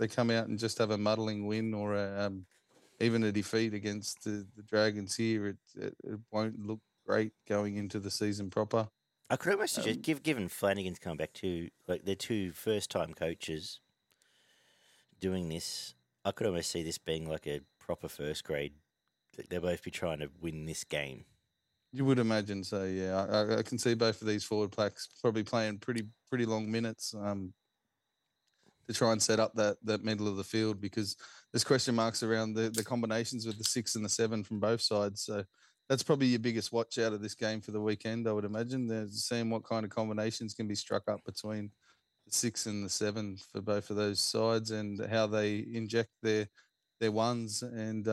come out and just have a muddling win or even a defeat against the Dragons here, it won't look great going into the season proper. I could almost suggest, given Flanagan's come back to, like, their two first-time coaches, doing this, I could almost see this being like a proper first grade. They'll both be trying to win this game. You would imagine so, yeah. I can see both of these forward packs probably playing pretty long minutes to try and set up that middle of the field, because there's question marks around the combinations with the 6 and the 7 from both sides. So that's probably your biggest watch out of this game for the weekend, I would imagine. There's seeing what kind of combinations can be struck up between the 6 and the 7 for both of those sides, and how they inject their ones and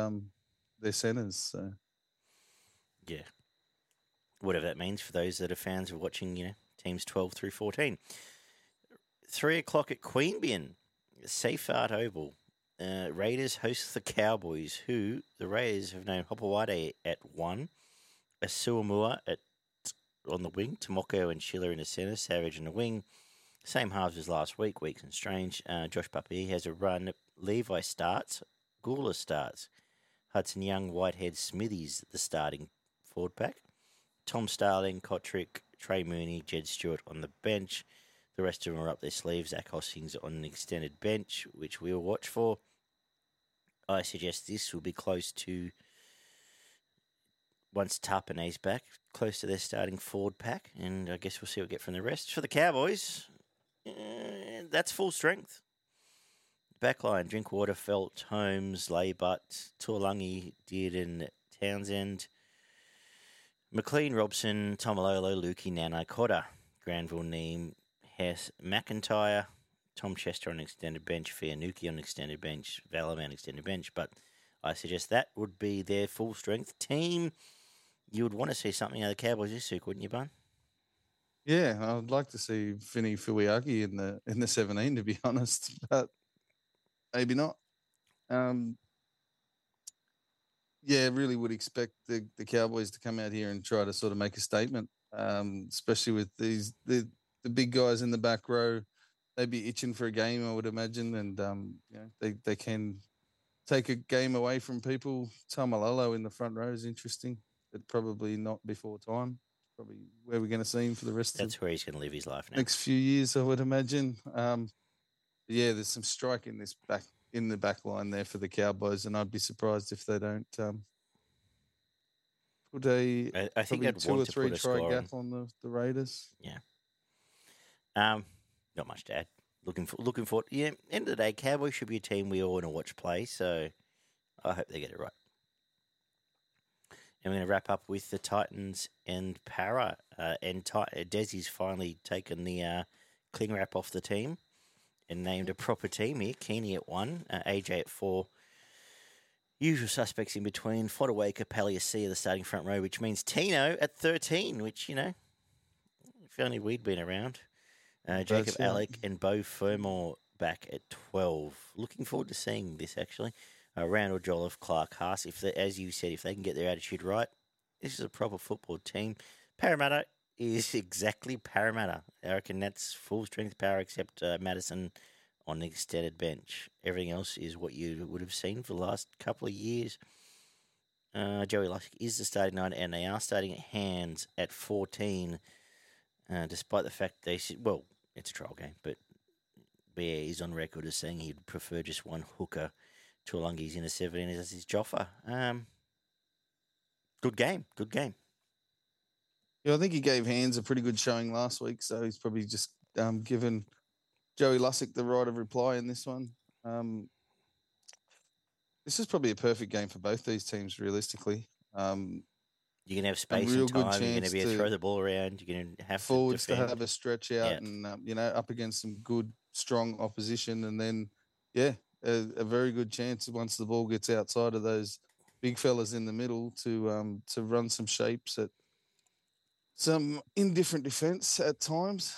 their centres. So. Yeah. Whatever that means for those that are fans of watching, you know, teams 12 through 14. 3 o'clock at Queanbeyan, Seyfarth Oval. Raiders host the Cowboys, who the Raiders have named Hopawade at 1, Asuamua on the wing, Tomoko and Schiller in the centre, Savage in the wing. Same halves as last week, Weeks and Strange. Josh Papi has a run. Levi starts. Gula starts. Hudson Young, Whitehead, Smithies, the starting forward pack. Tom Starling, Kotrick, Trey Mooney, Jed Stewart on the bench. The rest of them are up their sleeves. Zach Hastings on an extended bench, which we'll watch for. I suggest this will be close to, once Tarpane's back, close to their starting forward pack, and I guess we'll see what we get from the rest. For the Cowboys, that's full strength. Backline, Drinkwater, Felt, Holmes, Laybutt, Tuolangi, Dearden, Townsend, McLean, Robson, Tomalolo, Lukey, Nanai, Cotter, Granville, Neem, Hess, McIntyre, Tom Chester on extended bench, Fianucci on extended bench, Valorman on extended bench. But I suggest that would be their full-strength team. You would want to see something out of the Cowboys this week, wouldn't you, Bun? Yeah, I would like to see Finney Fuiaki in the 17, to be honest, but maybe not. Yeah, really would expect the Cowboys to come out here and try to sort of make a statement, especially with these the big guys in the back row. They'd be itching for a game, I would imagine, and you know, they can take a game away from people. Tamalolo in the front row is interesting, but probably not before time. Probably where we're going to see him for the rest of... That's where he's going to live his life now. Next few years, I would imagine. Yeah, there's some strike in this back... in the back line there for the Cowboys, and I'd be surprised if they don't put a... I think they'd want to put a score on the Raiders. Yeah. Not much to add. Looking forward. Yeah, end of the day, Cowboys should be a team we all want to watch play, so I hope they get it right. And we're going to wrap up with the Titans and Para. Desi's finally taken the cling wrap off the team and named a proper team here. Keeney at 1, AJ at 4. Usual suspects in between. Fodawaker, Paliasia, the starting front row, which means Tino at 13, which, you know, if only we'd been around. Jacob Alec and Bo Fermor back at 12. Looking forward to seeing this, actually. Randall, Jolliffe, Clark, Haas. As you said, if they can get their attitude right, this is a proper football team. Parramatta is exactly Parramatta. I reckon that's full-strength Power, except Madison on the extended bench. Everything else is what you would have seen for the last couple of years. Joey Lussick is the starting 9, and they are starting at Hands at 14, despite the fact they said, well, it's a trial game, but Bear is on record as saying he'd prefer just one hooker. Tuolangi's in the 17, as is Joffa. Good game. Yeah, I think he gave Hands a pretty good showing last week, so he's probably just given Joey Lussick the right of reply in this one. This is probably a perfect game for both these teams, realistically. You're going to have space and time. You're going to be able to throw the ball around. You're going to have forwards to have a stretch out and, you know, up against some good, strong opposition. And then, yeah, a very good chance once the ball gets outside of those big fellas in the middle to run some shapes at some indifferent defence at times.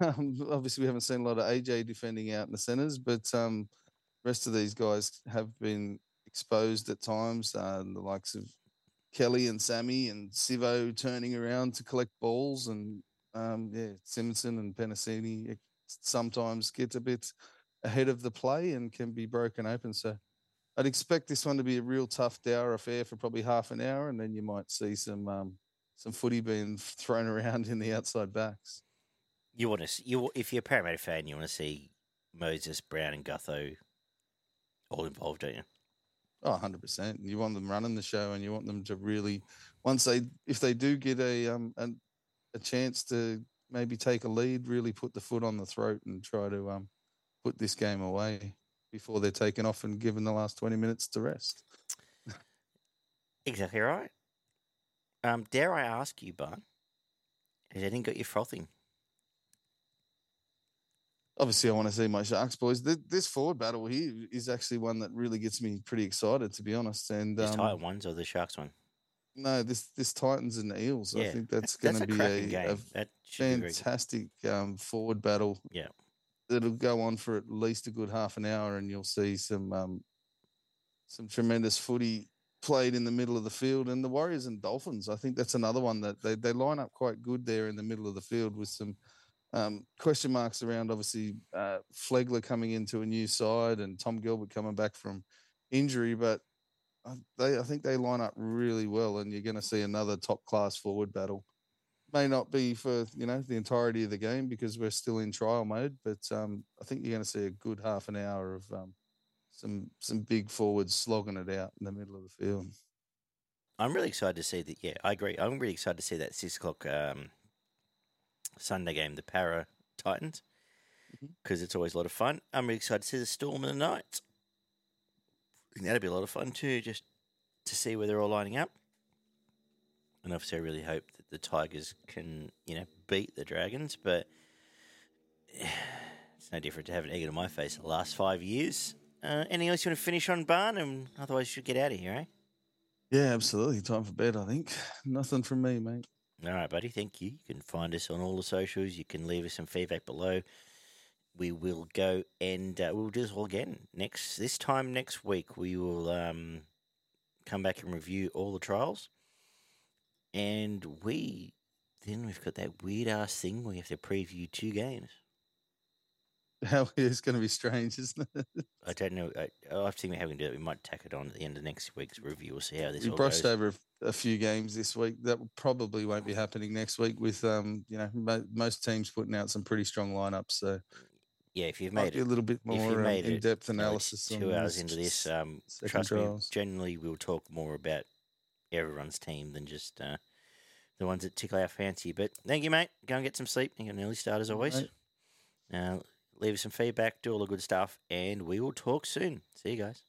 Obviously, we haven't seen a lot of AJ defending out in the centres, but the rest of these guys have been exposed at times. The likes of Kelly and Sammy and Sivo turning around to collect balls, and Simpson and Penasini sometimes get a bit ahead of the play and can be broken open. So I'd expect this one to be a real tough dour affair for probably half an hour, and then you might see some footy being thrown around in the outside backs. You want to see, if you're a Parramatta fan, you want to see Moses, Brown and Gutho all involved, don't you? Oh, 100%. You want them running the show, and you want them to really, once they, if they do get a chance to maybe take a lead, really put the foot on the throat and try to put this game away before they're taken off and given the last 20 minutes to rest. Exactly right. Dare I ask you, Bart, has anything got you frothing? Obviously, I want to see my Sharks, boys. This forward battle here is actually one that really gets me pretty excited, to be honest. And this Titan ones or the Sharks one? No, this Titans and Eels. Yeah. I think that's going to be a fantastic forward battle. Yeah, it'll go on for at least a good half an hour, and you'll see some tremendous footy played in the middle of the field. And the Warriors and Dolphins, I think that's another one that they line up quite good there in the middle of the field with some question marks around, obviously, Flegler coming into a new side and Tom Gilbert coming back from injury, but I think they line up really well, and you're going to see another top-class forward battle. May not be for, the entirety of the game because we're still in trial mode, but I think you're going to see a good half an hour of some big forwards slogging it out in the middle of the field. I'm really excited to see that. Yeah, I agree. I'm really excited to see that 6 o'clock Sunday game, the Para Titans, because it's always a lot of fun. I'm really excited to see the Storm in the night. That'll be a lot of fun too, just to see where they're all lining up. And obviously, I really hope that the Tigers can, beat the Dragons, but it's no different to have an egg on my face the last 5 years. Anything else you want to finish on, Barn? And otherwise, you should get out of here, eh? Yeah, absolutely. Time for bed, I think. Nothing from me, mate. All right, buddy. Thank you. You can find us on all the socials. You can leave us some feedback below. We will go and we'll do this all again next week. We will come back and review all the trials, and we've got that weird ass thing where you have to preview 2 games. It's going to be strange, isn't it? I don't know. I think we haven't done it. We might tack it on at the end of next week's review. We'll see how this. We brushed over a few games this week. That probably won't be happening next week. With most teams putting out some pretty strong lineups. So yeah, if you've made it a little bit more in-depth analysis, 2 hours into this, trust me, generally we'll talk more about everyone's team than just the ones that tickle our fancy. But thank you, mate. Go and get some sleep. You're an early start as always. Leave us some feedback, do all the good stuff, and we will talk soon. See you guys.